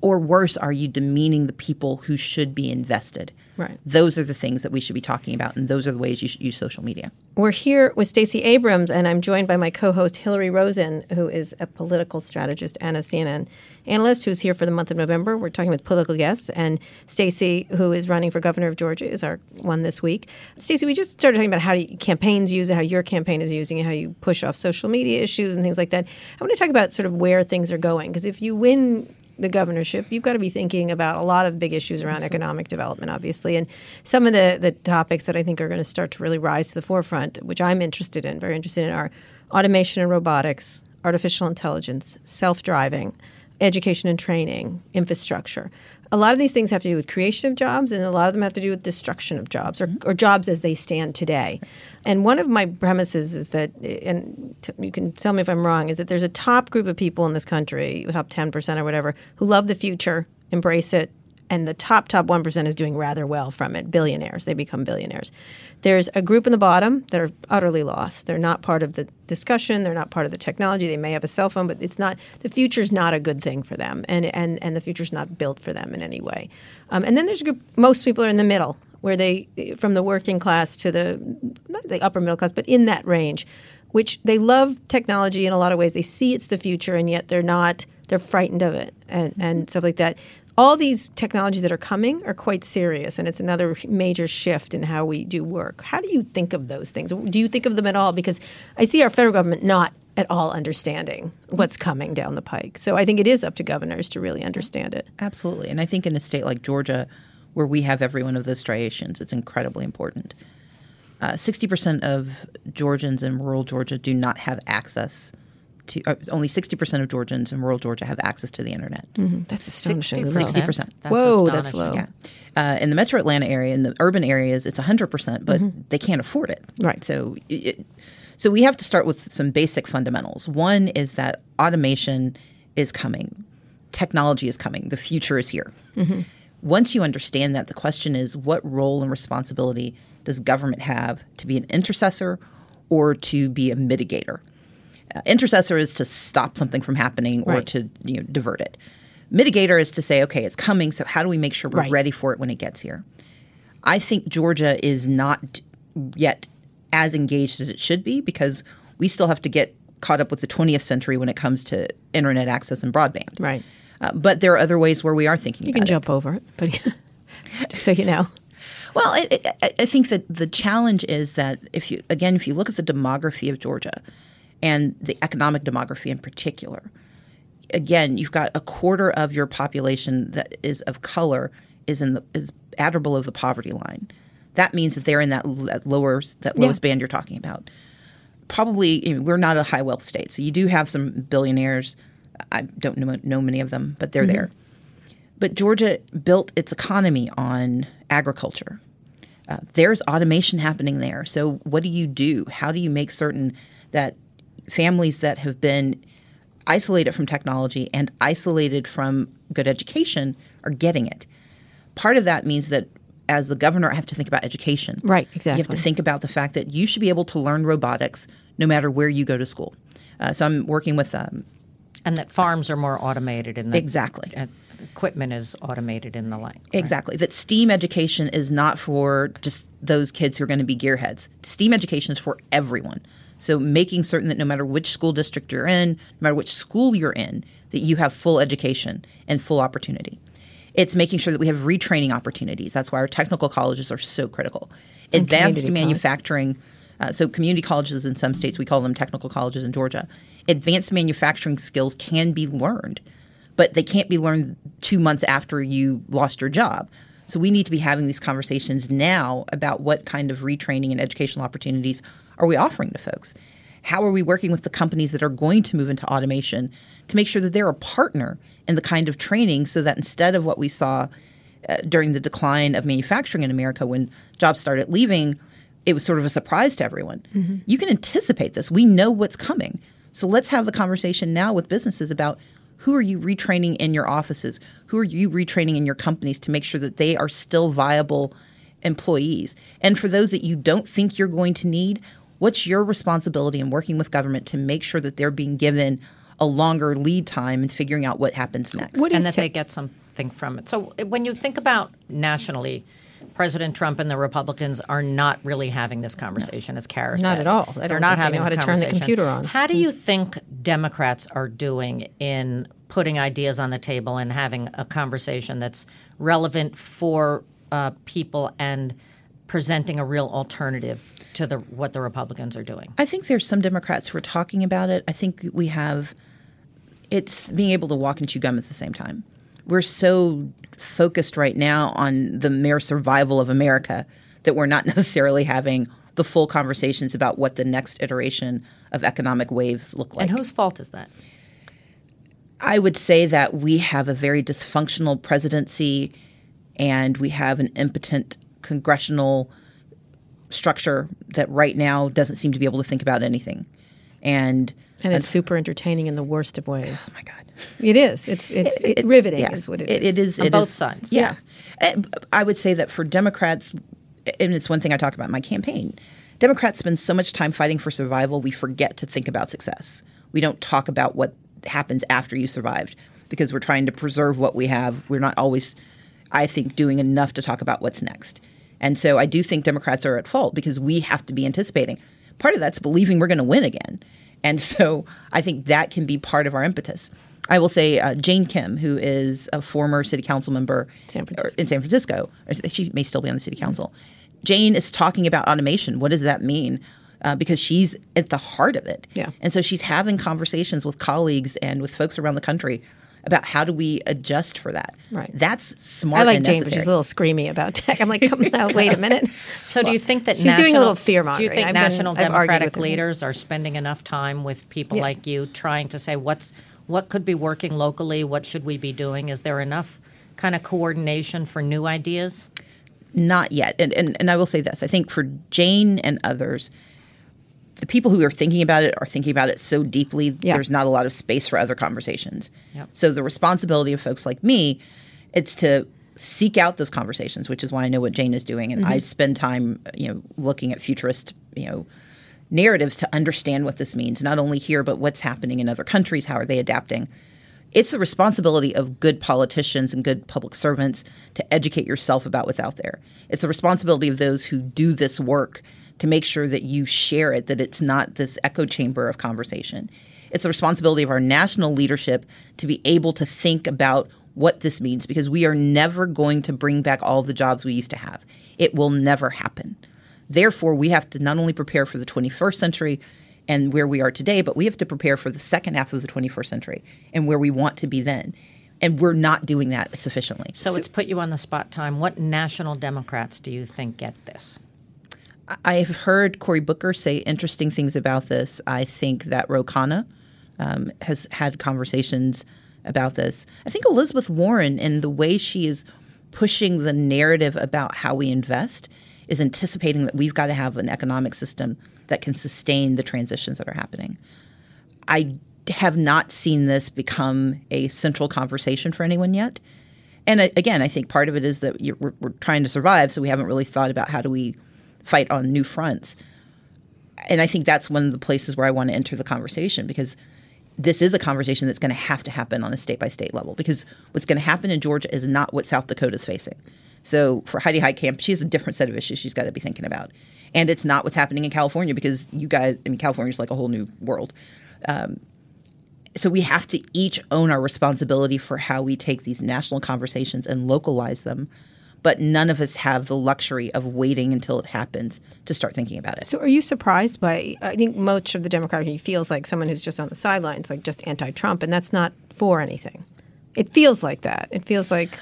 or worse, are you demeaning the people who should be invested? Right. Those are the things that we should be talking about, and those are the ways you should use social media. We're here with Stacey Abrams, and I'm joined by my co-host Hillary Rosen, who is a political strategist and a CNN analyst who's here for the month of November. We're talking with political guests, and Stacey, who is running for governor of Georgia, is our one this week. Stacey, we just started talking about how campaigns use it, how your campaign is using it, how you push off social media issues and things like that. I want to talk about sort of where things are going, because if you win the governorship, you've got to be thinking about a lot of big issues around economic development, obviously. And some of the topics that I think are going to start to really rise to the forefront, which I'm interested in, very interested in, are automation and robotics, artificial intelligence, self-driving, education and training, infrastructure. A lot of these things have to do with creation of jobs, and a lot of them have to do with destruction of jobs, or jobs as they stand today. And one of my premises is that, and you can tell me if I'm wrong, is that there's a top group of people in this country, top 10% or whatever, who love the future, embrace it, and the top 1% is doing rather well from it, billionaires. They become billionaires. There's a group in the bottom that are utterly lost. They're not part of the discussion. They're not part of the technology. They may have a cell phone, but it's not – the future's not a good thing for them, and the future's not built for them in any way. And then there's a group – most people are in the middle, where they – from the working class to the – not the upper middle class, but in that range, which they love technology in a lot of ways. They see it's the future, and yet they're not – they're frightened of it and stuff like that. All these technologies that are coming are quite serious, and it's another major shift in how we do work. How do you think of those things? Do you think of them at all? Because I see our federal government not at all understanding what's coming down the pike. So I think it is up to governors to really understand it. Absolutely. And I think in a state like Georgia, where we have every one of those striations, it's incredibly important. 60% of Georgians in rural Georgia do not have access to, only 60% of Georgians in rural Georgia have access to the internet. Mm-hmm. That's astonishing. 60%. Whoa, that's low. Yeah. In the metro Atlanta area, in the urban areas, it's 100%, but they can't afford it. Right. So we have to start with some basic fundamentals. One is that automation is coming. Technology is coming. The future is here. Mm-hmm. Once you understand that, the question is, what role and responsibility does government have to be an intercessor or to be a mitigator? Intercessor is to stop something from happening or to divert it. Mitigator is to say, okay, it's coming, so how do we make sure we're ready for it when it gets here? I think Georgia is not yet as engaged as it should be, because we still have to get caught up with the 20th century when it comes to internet access and broadband. Right. But there are other ways where we are thinking about it. You can jump over it, but just so you know. Well, I think that the challenge is that if you look at the demography of Georgia – and the economic demography in particular. Again, you've got a quarter of your population that is of color is at or below the poverty line. That means that they're in that lowest band you're talking about. Probably we're not a high wealth state, so you do have some billionaires. I don't know many of them, but they're there. But Georgia built its economy on agriculture. There's automation happening there. So what do you do? How do you make certain that families that have been isolated from technology and isolated from good education are getting it? Part of that means that as the governor, I have to think about education. Right, exactly. You have to think about the fact that you should be able to learn robotics no matter where you go to school. So I'm working with and that farms are more automated. And equipment is automated in the like. Right? Exactly. That STEAM education is not for just those kids who are going to be gearheads. STEAM education is for everyone. So making certain that no matter which school district you're in, no matter which school you're in, that you have full education and full opportunity. It's making sure that we have retraining opportunities. That's why our technical colleges are so critical. Advanced manufacturing – so community colleges in some states, we call them technical colleges in Georgia. Advanced manufacturing skills can be learned, but they can't be learned 2 months after you lost your job. So we need to be having these conversations now about what kind of retraining and educational opportunities are we offering to folks? How are we working with the companies that are going to move into automation to make sure that they're a partner in the kind of training, so that instead of what we saw during the decline of manufacturing in America when jobs started leaving, it was sort of a surprise to everyone. Mm-hmm. You can anticipate this. We know what's coming. So let's have the conversation now with businesses about who are you retraining in your offices? Who are you retraining in your companies to make sure that they are still viable employees? And for those that you don't think you're going to need, what's your responsibility in working with government to make sure that they're being given a longer lead time in figuring out what happens next. And that they get something from it. So when you think about nationally, President Trump and the Republicans are not really having this conversation, as Kara said. Not at all. They're not having this conversation. They know how to turn the computer on. How do you think Democrats are doing in putting ideas on the table and having a conversation that's relevant for people and presenting a real alternative to what the Republicans are doing? I think there's some Democrats who are talking about it. I think we have – it's being able to walk and chew gum at the same time. We're so focused right now on the mere survival of America that we're not necessarily having the full conversations about what the next iteration of economic waves look like. And whose fault is that? I would say that we have a very dysfunctional presidency and we have an impotent congressional structure that right now doesn't seem to be able to think about anything. And it's super entertaining in the worst of ways. Oh, my God. It is. It's riveting is what it is. It is. On both sides. Yeah. I would say that for Democrats, and it's one thing I talk about in my campaign, Democrats spend so much time fighting for survival, we forget to think about success. We don't talk about what happens after you survived because we're trying to preserve what we have. We're not always, I think, doing enough to talk about what's next. And so I do think Democrats are at fault because we have to be anticipating. Part of that's believing we're going to win again. And so I think that can be part of our impetus. I will say Jane Kim, who is a former city council member in San Francisco, she may still be on the city council. Mm-hmm. Jane is talking about automation. What does that mean? Because she's at the heart of it. Yeah. And so she's having conversations with colleagues and with folks around the country about how do we adjust for that. Right. That's smart and necessary. I like Jane, but she's a little screamy about tech. I'm like, come now, wait a minute. So do you think that she's doing a little fear-mongering? Do you think national Democratic leaders are spending enough time with people like you trying to say what could be working locally? What should we be doing? Is there enough kind of coordination for new ideas? Not yet. And I will say this. I think for Jane and others, the people who are thinking about it so deeply, there's not a lot of space for other conversations. Yep. So the responsibility of folks like me, it's to seek out those conversations, which is why I know what Jane is doing. And I spend time, looking at futurist, narratives to understand what this means, not only here, but what's happening in other countries, how are they adapting. It's the responsibility of good politicians and good public servants to educate yourself about what's out there. It's the responsibility of those who do this work to make sure that you share it, that it's not this echo chamber of conversation. It's the responsibility of our national leadership to be able to think about what this means, because we are never going to bring back all the jobs we used to have. It will never happen. Therefore, we have to not only prepare for the 21st century and where we are today, but we have to prepare for the second half of the 21st century and where we want to be then. And we're not doing that sufficiently. So it's put you on the spot time. What national Democrats do you think get this? I have heard Cory Booker say interesting things about this. I think that Ro Khanna has had conversations about this. I think Elizabeth Warren and the way she is pushing the narrative about how we invest is anticipating that we've got to have an economic system that can sustain the transitions that are happening. I have not seen this become a central conversation for anyone yet. And again, I think part of it is that we're trying to survive, so we haven't really thought about how do we fight on new fronts. And I think that's one of the places where I want to enter the conversation, because this is a conversation that's going to have to happen on a state-by-state level, because what's going to happen in Georgia is not what South Dakota is facing. So for Heidi Heitkamp, she has a different set of issues she's got to be thinking about. And it's not what's happening in California, because California's like a whole new world. So we have to each own our responsibility for how we take these national conversations and localize them. But none of us have the luxury of waiting until it happens to start thinking about it. So are you surprised by – I think much of the Democratic Party feels like someone who's just on the sidelines, like just anti-Trump, and that's not for anything. It feels like that. It feels like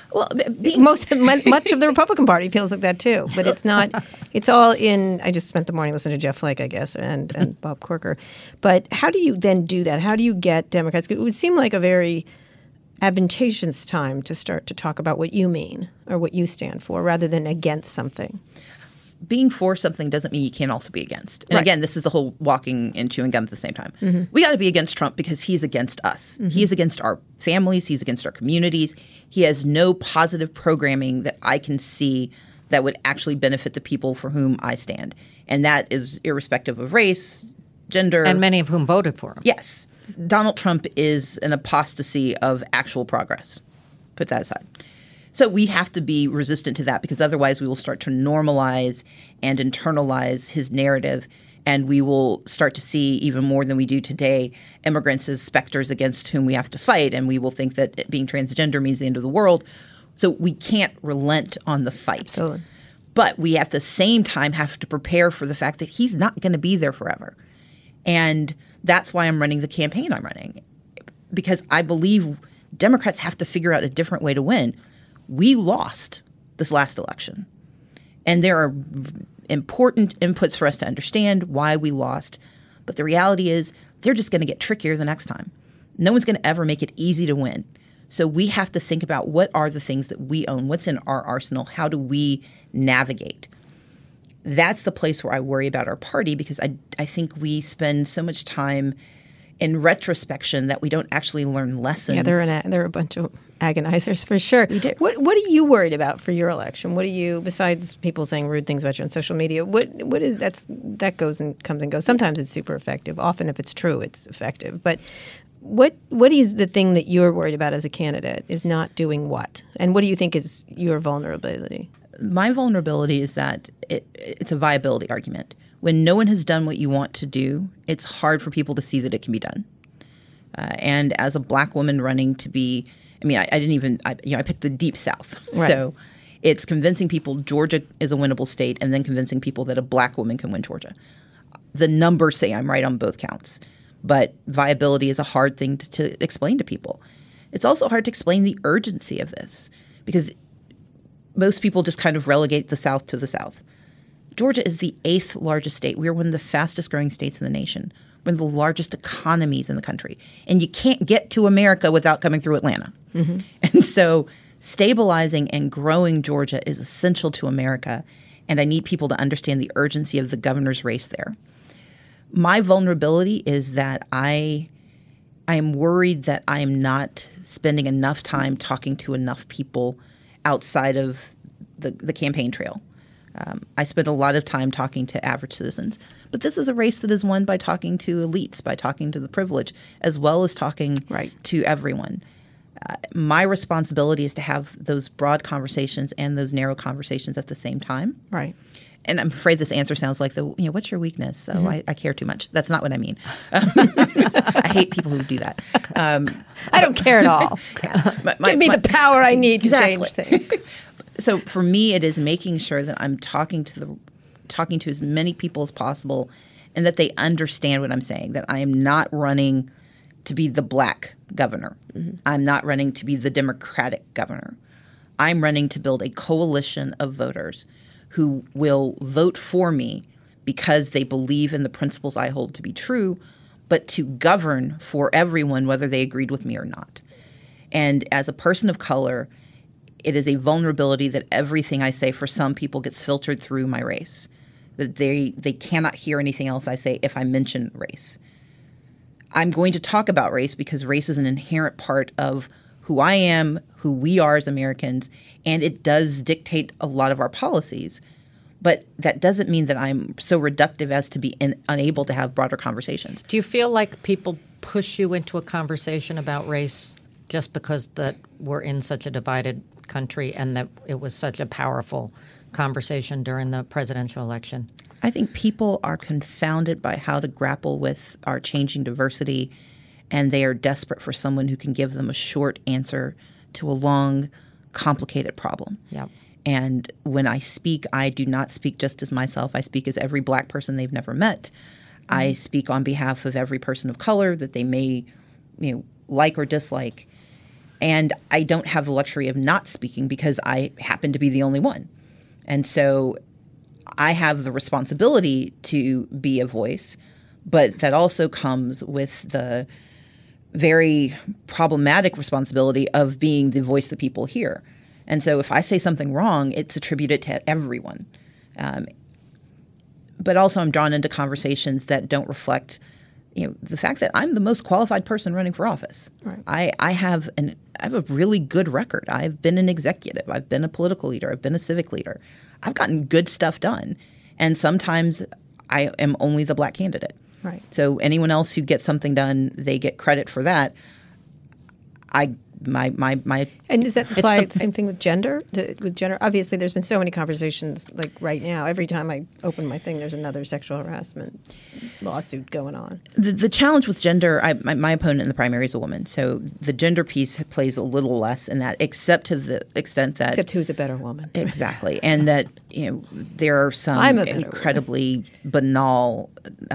much of the Republican Party feels like that too. But it's not. It's all in. I just spent the morning listening to Jeff Flake, I guess, and Bob Corker. But how do you then do that? How do you get Democrats? It would seem like a very advantageous time to start to talk about what you mean or what you stand for, rather than against something. Being for something doesn't mean you can't also be against. And again, this is the whole walking and chewing gum at the same time. Mm-hmm. We got to be against Trump because he's against us. Mm-hmm. He is against our families. He's against our communities. He has no positive programming that I can see that would actually benefit the people for whom I stand. And that is irrespective of race, gender. And many of whom voted for him. Yes. Donald Trump is an apostasy of actual progress. Put that aside. So we have to be resistant to that, because otherwise we will start to normalize and internalize his narrative, and we will start to see, even more than we do today, immigrants as specters against whom we have to fight, and we will think that being transgender means the end of the world. So we can't relent on the fight. Absolutely. But we at the same time have to prepare for the fact that he's not going to be there forever. And that's why I'm running the campaign I'm running, because I believe Democrats have to figure out a different way to win. We lost this last election, and there are important inputs for us to understand why we lost. But the reality is they're just going to get trickier the next time. No one's going to ever make it easy to win. So we have to think about, what are the things that we own? What's in our arsenal? How do we navigate? That's the place where I worry about our party, because I think we spend so much time in retrospection that we don't actually learn lessons. Yeah, they're a bunch of agonizers for sure. We do. What are you worried about for your election? What are you, besides people saying rude things about you on social media? What is that goes and comes and goes. Sometimes it's super effective. Often, if it's true, it's effective. But what is the thing that you're worried about as a candidate is not doing what? And what do you think is your vulnerability? My vulnerability is that it's a viability argument. When no one has done what you want to do, it's hard for people to see that it can be done. And as a Black woman running to be, I picked the Deep South. Right. So it's convincing people Georgia is a winnable state, and then convincing people that a Black woman can win Georgia. The numbers say I'm right on both counts, but viability is a hard thing to explain to people. It's also hard to explain the urgency of this, because most people just kind of relegate the South to the South. Georgia is the 8th largest state. We are one of the fastest growing states in the nation. One of the largest economies in the country. And you can't get to America without coming through Atlanta. Mm-hmm. And so stabilizing and growing Georgia is essential to America. And I need people to understand the urgency of the governor's race there. My vulnerability is that I am worried that I am not spending enough time talking to enough people outside of the campaign trail. I spend a lot of time talking to average citizens. But this is a race that is won by talking to elites, by talking to the privileged, as well as talking right to everyone. My responsibility is to have those broad conversations and those narrow conversations at the same time. Right. And I'm afraid this answer sounds like, what's your weakness? So mm-hmm. I care too much. That's not what I mean. I hate people who do that. I don't care at all. Give me the power I need to change things. So for me, it is making sure that I'm talking to as many people as possible, and that they understand what I'm saying, that I am not running to be the Black governor. Mm-hmm. I'm not running to be the Democratic governor. I'm running to build a coalition of voters who will vote for me because they believe in the principles I hold to be true, but to govern for everyone, whether they agreed with me or not. And as a person of color, it is a vulnerability that everything I say for some people gets filtered through my race, that they cannot hear anything else I say if I mention race. I'm going to talk about race because race is an inherent part of who I am, who we are as Americans, and it does dictate a lot of our policies. But that doesn't mean that I'm so reductive as to be unable to have broader conversations. Do you feel like people push you into a conversation about race just because that we're in such a divided country and that it was such a powerful conversation during the presidential election? I think people are confounded by how to grapple with our changing diversity, and they are desperate for someone who can give them a short answer to a long, complicated problem. Yep. And when I speak, I do not speak just as myself. I speak as every Black person they've never met. Mm-hmm. I speak on behalf of every person of color that they may, like or dislike. And I don't have the luxury of not speaking because I happen to be the only one. And so I have the responsibility to be a voice, but that also comes with the very problematic responsibility of being the voice that people hear. And so if I say something wrong, it's attributed to everyone. But also I'm drawn into conversations that don't reflect, the fact that I'm the most qualified person running for office. Right. I have a really good record. I've been an executive. I've been a political leader. I've been a civic leader. I've gotten good stuff done. And sometimes I am only the Black candidate. Right. So anyone else who gets something done, they get credit for that. And does that apply the same thing with gender? Obviously, there's been so many conversations like right now. Every time I open my thing, there's another sexual harassment lawsuit going on. The challenge with gender, my opponent in the primary is a woman. So the gender piece plays a little less in that, except to the extent that... Except who's a better woman. Exactly. And that, you know, there are some incredibly banal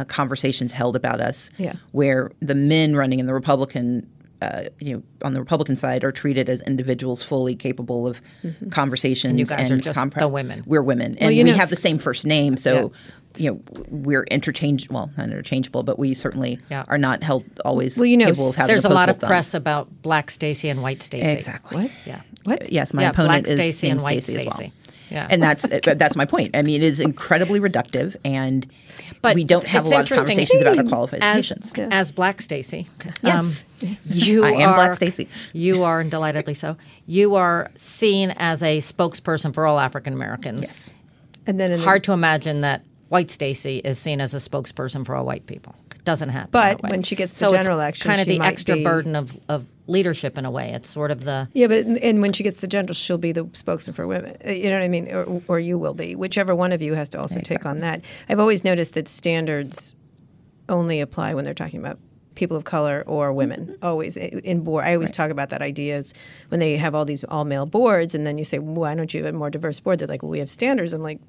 conversations held about us where the men running in the Republican on the Republican side are treated as individuals fully capable of conversations. And you guys are just the women. We're women. And we have the same first name. So, we're interchangeable. Well, not interchangeable, but we certainly are not held always capable of having there's a lot of press about Black Stacey and White Stacey. Exactly. What? Yeah. What? Yes, my opponent Black is Stacey and White Stacey as well. Yeah. And that's my point. I mean, it is incredibly reductive, and but we don't have a lot of conversations about our qualifications. As Black Stacey, yes, I am Black Stacey. You are, and delightedly so. You are seen as a spokesperson for all African Americans. Yes, and then hard to imagine that White Stacey is seen as a spokesperson for all white people. It doesn't happen. But when she gets to general election, kind of the extra burden of leadership in a way. It's sort of the and when she gets to general, she'll be the spokesman for women. You know what I mean? Or you will be. Whichever one of you has to also take on that. I've always noticed that standards only apply when they're talking about people of color or women. Always in board. I always talk about that idea is when they have all these all male boards, and then you say, why don't you have a more diverse board? They're like, well, we have standards. I'm like,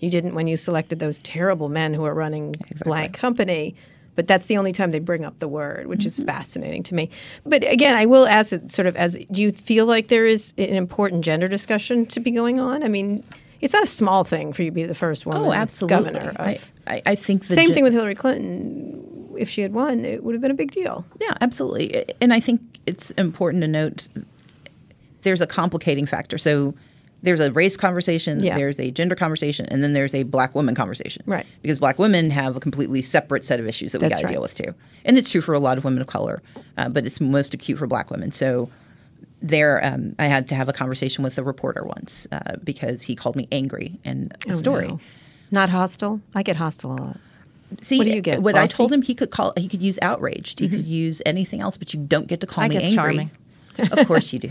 you didn't when you selected those terrible men who are running blank company. But that's the only time they bring up the word, which is fascinating to me. But again, I will ask it sort of as, do you feel like there is an important gender discussion to be going on? I mean, it's not a small thing for you to be the first woman governor. I think the same thing with Hillary Clinton. If she had won, it would have been a big deal. Yeah, absolutely. And I think it's important to note there's a complicating factor. So there's a race conversation, there's a gender conversation, and then there's a Black woman conversation. Right. Because Black women have a completely separate set of issues that we got to deal with too. And it's true for a lot of women of color, but it's most acute for Black women. So there, I had to have a conversation with a reporter once because he called me angry in a story. No. Not hostile? I get hostile a lot. See, what do you get? What I told him, he could use outraged. He could use anything else, but you don't get to call me angry. Charming. Of course you do.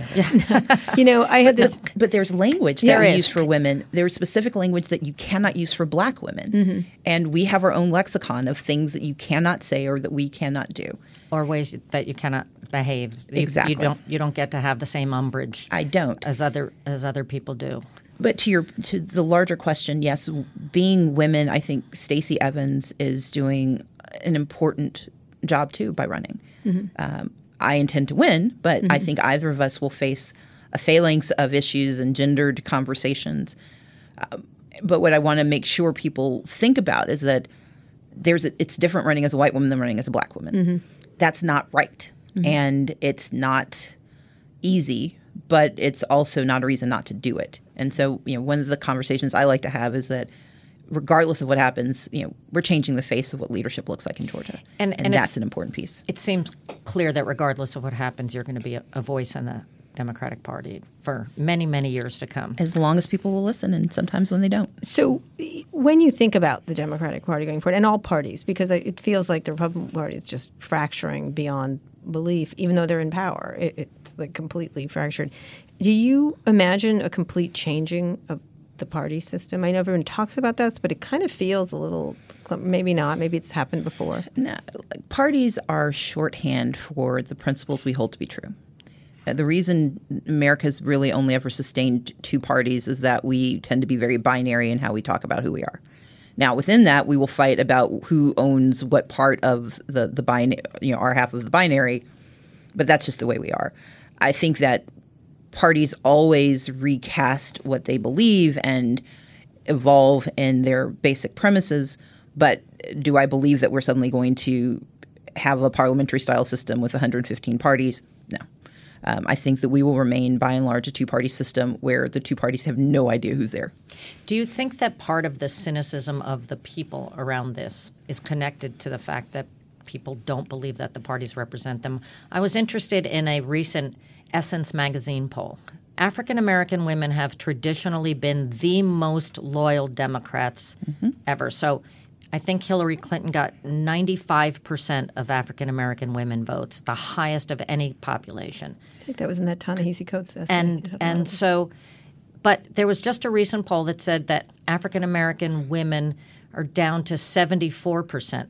You know, I had this... But there's language that we use for women. There's specific language that you cannot use for Black women. Mm-hmm. And we have our own lexicon of things that you cannot say or that we cannot do. Or ways that you cannot behave. Exactly. You don't get to have the same umbrage. I don't. As other people do. But to the larger question, yes, being women, I think Stacey Evans is doing an important job too by running. Mm-hmm. I intend to win, but I think either of us will face a phalanx of issues and gendered conversations. But what I want to make sure people think about is that it's different running as a white woman than running as a Black woman. Mm-hmm. That's not right. Mm-hmm. And it's not easy, but it's also not a reason not to do it. And so, you know, one of the conversations I like to have is that regardless of what happens, you know, we're changing the face of what leadership looks like in Georgia. And that's an important piece. It seems clear that regardless of what happens, you're going to be a voice in the Democratic Party for many, many years to come. As long as people will listen, and sometimes when they don't. So when you think about the Democratic Party going forward, and all parties, because it feels like the Republican Party is just fracturing beyond belief, even though they're in power. It's like completely fractured. Do you imagine a complete changing of the party system? I know everyone talks about this, but it kind of feels a little, maybe not, maybe it's happened before. No, parties are shorthand for the principles we hold to be true. The reason America's really only ever sustained two parties is that we tend to be very binary in how we talk about who we are. Now, within that, we will fight about who owns what part of the binary, you know, our half of the binary, but that's just the way we are. I think that parties always recast what they believe and evolve in their basic premises. But do I believe that we're suddenly going to have a parliamentary-style system with 115 parties? No. I think that we will remain, by and large, a two-party system where the two parties have no idea who's there. Do you think that part of the cynicism of the people around this is connected to the fact that people don't believe that the parties represent them? I was interested in a recent Essence magazine poll. African-American women have traditionally been the most loyal Democrats ever. So I think Hillary Clinton got 95% of African-American women votes, the highest of any population. I think that was in that Ta-Nehisi Coates essay. And so – but there was just a recent poll that said that African-American women are down to 74%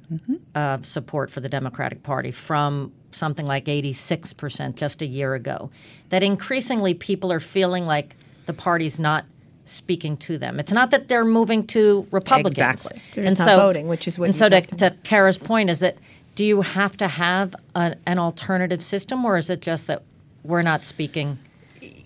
of support for the Democratic Party from something like 86% just a year ago, that increasingly people are feeling like the party's not – speaking to them. It's not that they're moving to Republicans. Exactly. They're just not voting, which is what you're talking about. And so to Kara's point is that do you have to have an alternative system, or is it just that we're not speaking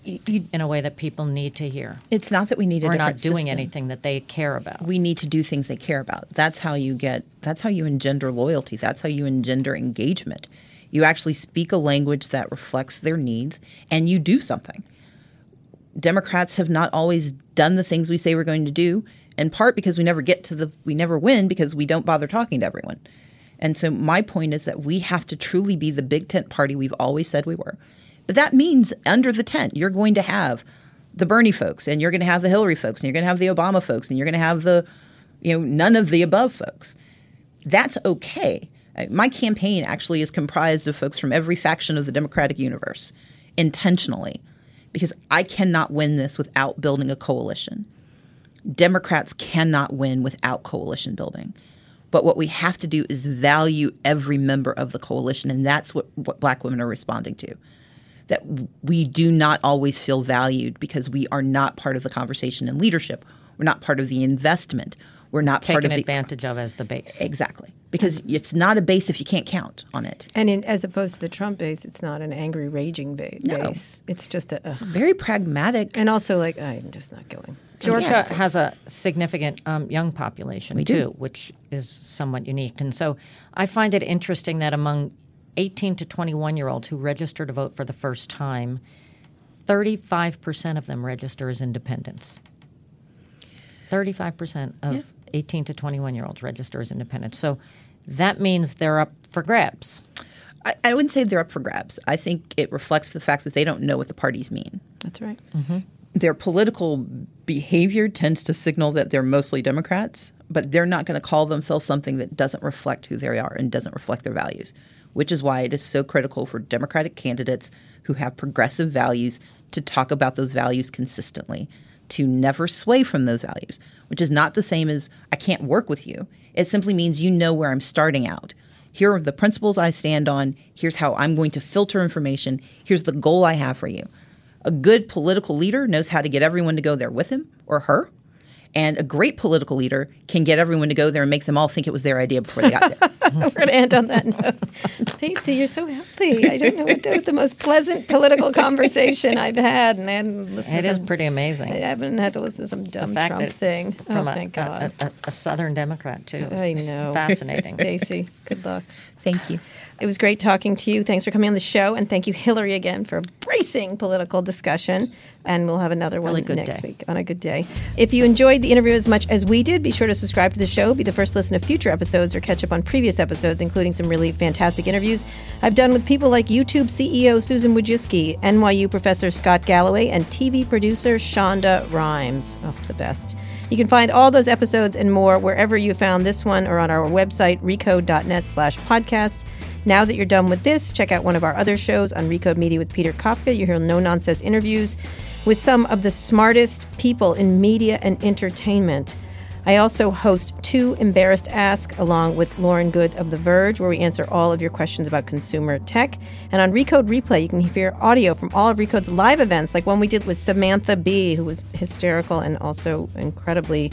in a way that people need to hear? It's not that we need a different system. We're not doing anything that they care about. We need to do things they care about. That's how you engender loyalty. That's how you engender engagement. You actually speak a language that reflects their needs, and you do something. Democrats have not always done the things we say we're going to do, in part because we never win because we don't bother talking to everyone. And so my point is that we have to truly be the big tent party we've always said we were. But that means under the tent, you're going to have the Bernie folks, and you're going to have the Hillary folks, and you're going to have the Obama folks, and you're going to have the, none of the above folks. That's okay. My campaign actually is comprised of folks from every faction of the Democratic universe, intentionally. Because I cannot win this without building a coalition. Democrats cannot win without coalition building. But what we have to do is value every member of the coalition, and that's what Black women are responding to. That we do not always feel valued because we are not part of the conversation in leadership. We're not part of the investment. We're not part of the – taken advantage of as the base. Exactly. Because it's not a base if you can't count on it. And as opposed to the Trump base, it's not an angry, raging base. No. It's just it's very pragmatic. And also I'm just not going. Georgia has a significant young population too, which is somewhat unique. And so I find it interesting that among 18 to 21-year-olds who register to vote for the first time, 35% of them register as independents. 35% of 18 to 21-year-olds register as independents. So that means they're up for grabs. I wouldn't say they're up for grabs. I think it reflects the fact that they don't know what the parties mean. That's right. Mm-hmm. Their political behavior tends to signal that they're mostly Democrats, but they're not going to call themselves something that doesn't reflect who they are and doesn't reflect their values, which is why it is so critical for Democratic candidates who have progressive values to talk about those values consistently, to never sway from those values, which is not the same as I can't work with you. It simply means where I'm starting out. Here are the principles I stand on. Here's how I'm going to filter information. Here's the goal I have for you. A good political leader knows how to get everyone to go there with him or her. And a great political leader can get everyone to go there and make them all think it was their idea before they got there. We're going to end on that note. Stacey, you're so healthy. I don't know. That was the most pleasant political conversation I've had. And I hadn't listened to pretty amazing. I haven't had to listen to some dumb Trump thing. From thank God. A Southern Democrat, too. I know. Fascinating. Stacey, good luck. Thank you. It was great talking to you. Thanks for coming on the show. And thank you, Hillary, again, for a bracing political discussion. And we'll have another one next week on a good day. If you enjoyed the interview as much as we did, be sure to subscribe to the show, be the first to listen to future episodes, or catch up on previous episodes, including some really fantastic interviews I've done with people like YouTube CEO Susan Wojcicki, NYU professor Scott Galloway, and TV producer Shonda Rhimes. Oh, the best. You can find all those episodes and more wherever you found this one or on our website, recode.net/podcasts. Now that you're done with this, check out one of our other shows on Recode Media with Peter Kafka. You hear no-nonsense interviews with some of the smartest people in media and entertainment. I also host Too Embarrassed Ask along with Lauren Good of The Verge, where we answer all of your questions about consumer tech. And on Recode Replay, you can hear audio from all of Recode's live events, like one we did with Samantha Bee, who was hysterical and also incredibly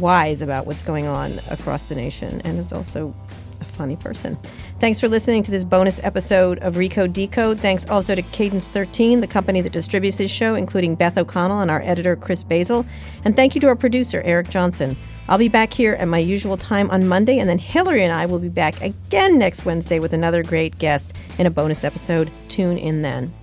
wise about what's going on across the nation and is also a funny person. Thanks for listening to this bonus episode of Recode Decode. Thanks also to Cadence 13, the company that distributes this show, including Beth O'Connell and our editor, Chris Basil. And thank you to our producer, Eric Johnson. I'll be back here at my usual time on Monday, and then Hillary and I will be back again next Wednesday with another great guest in a bonus episode. Tune in then.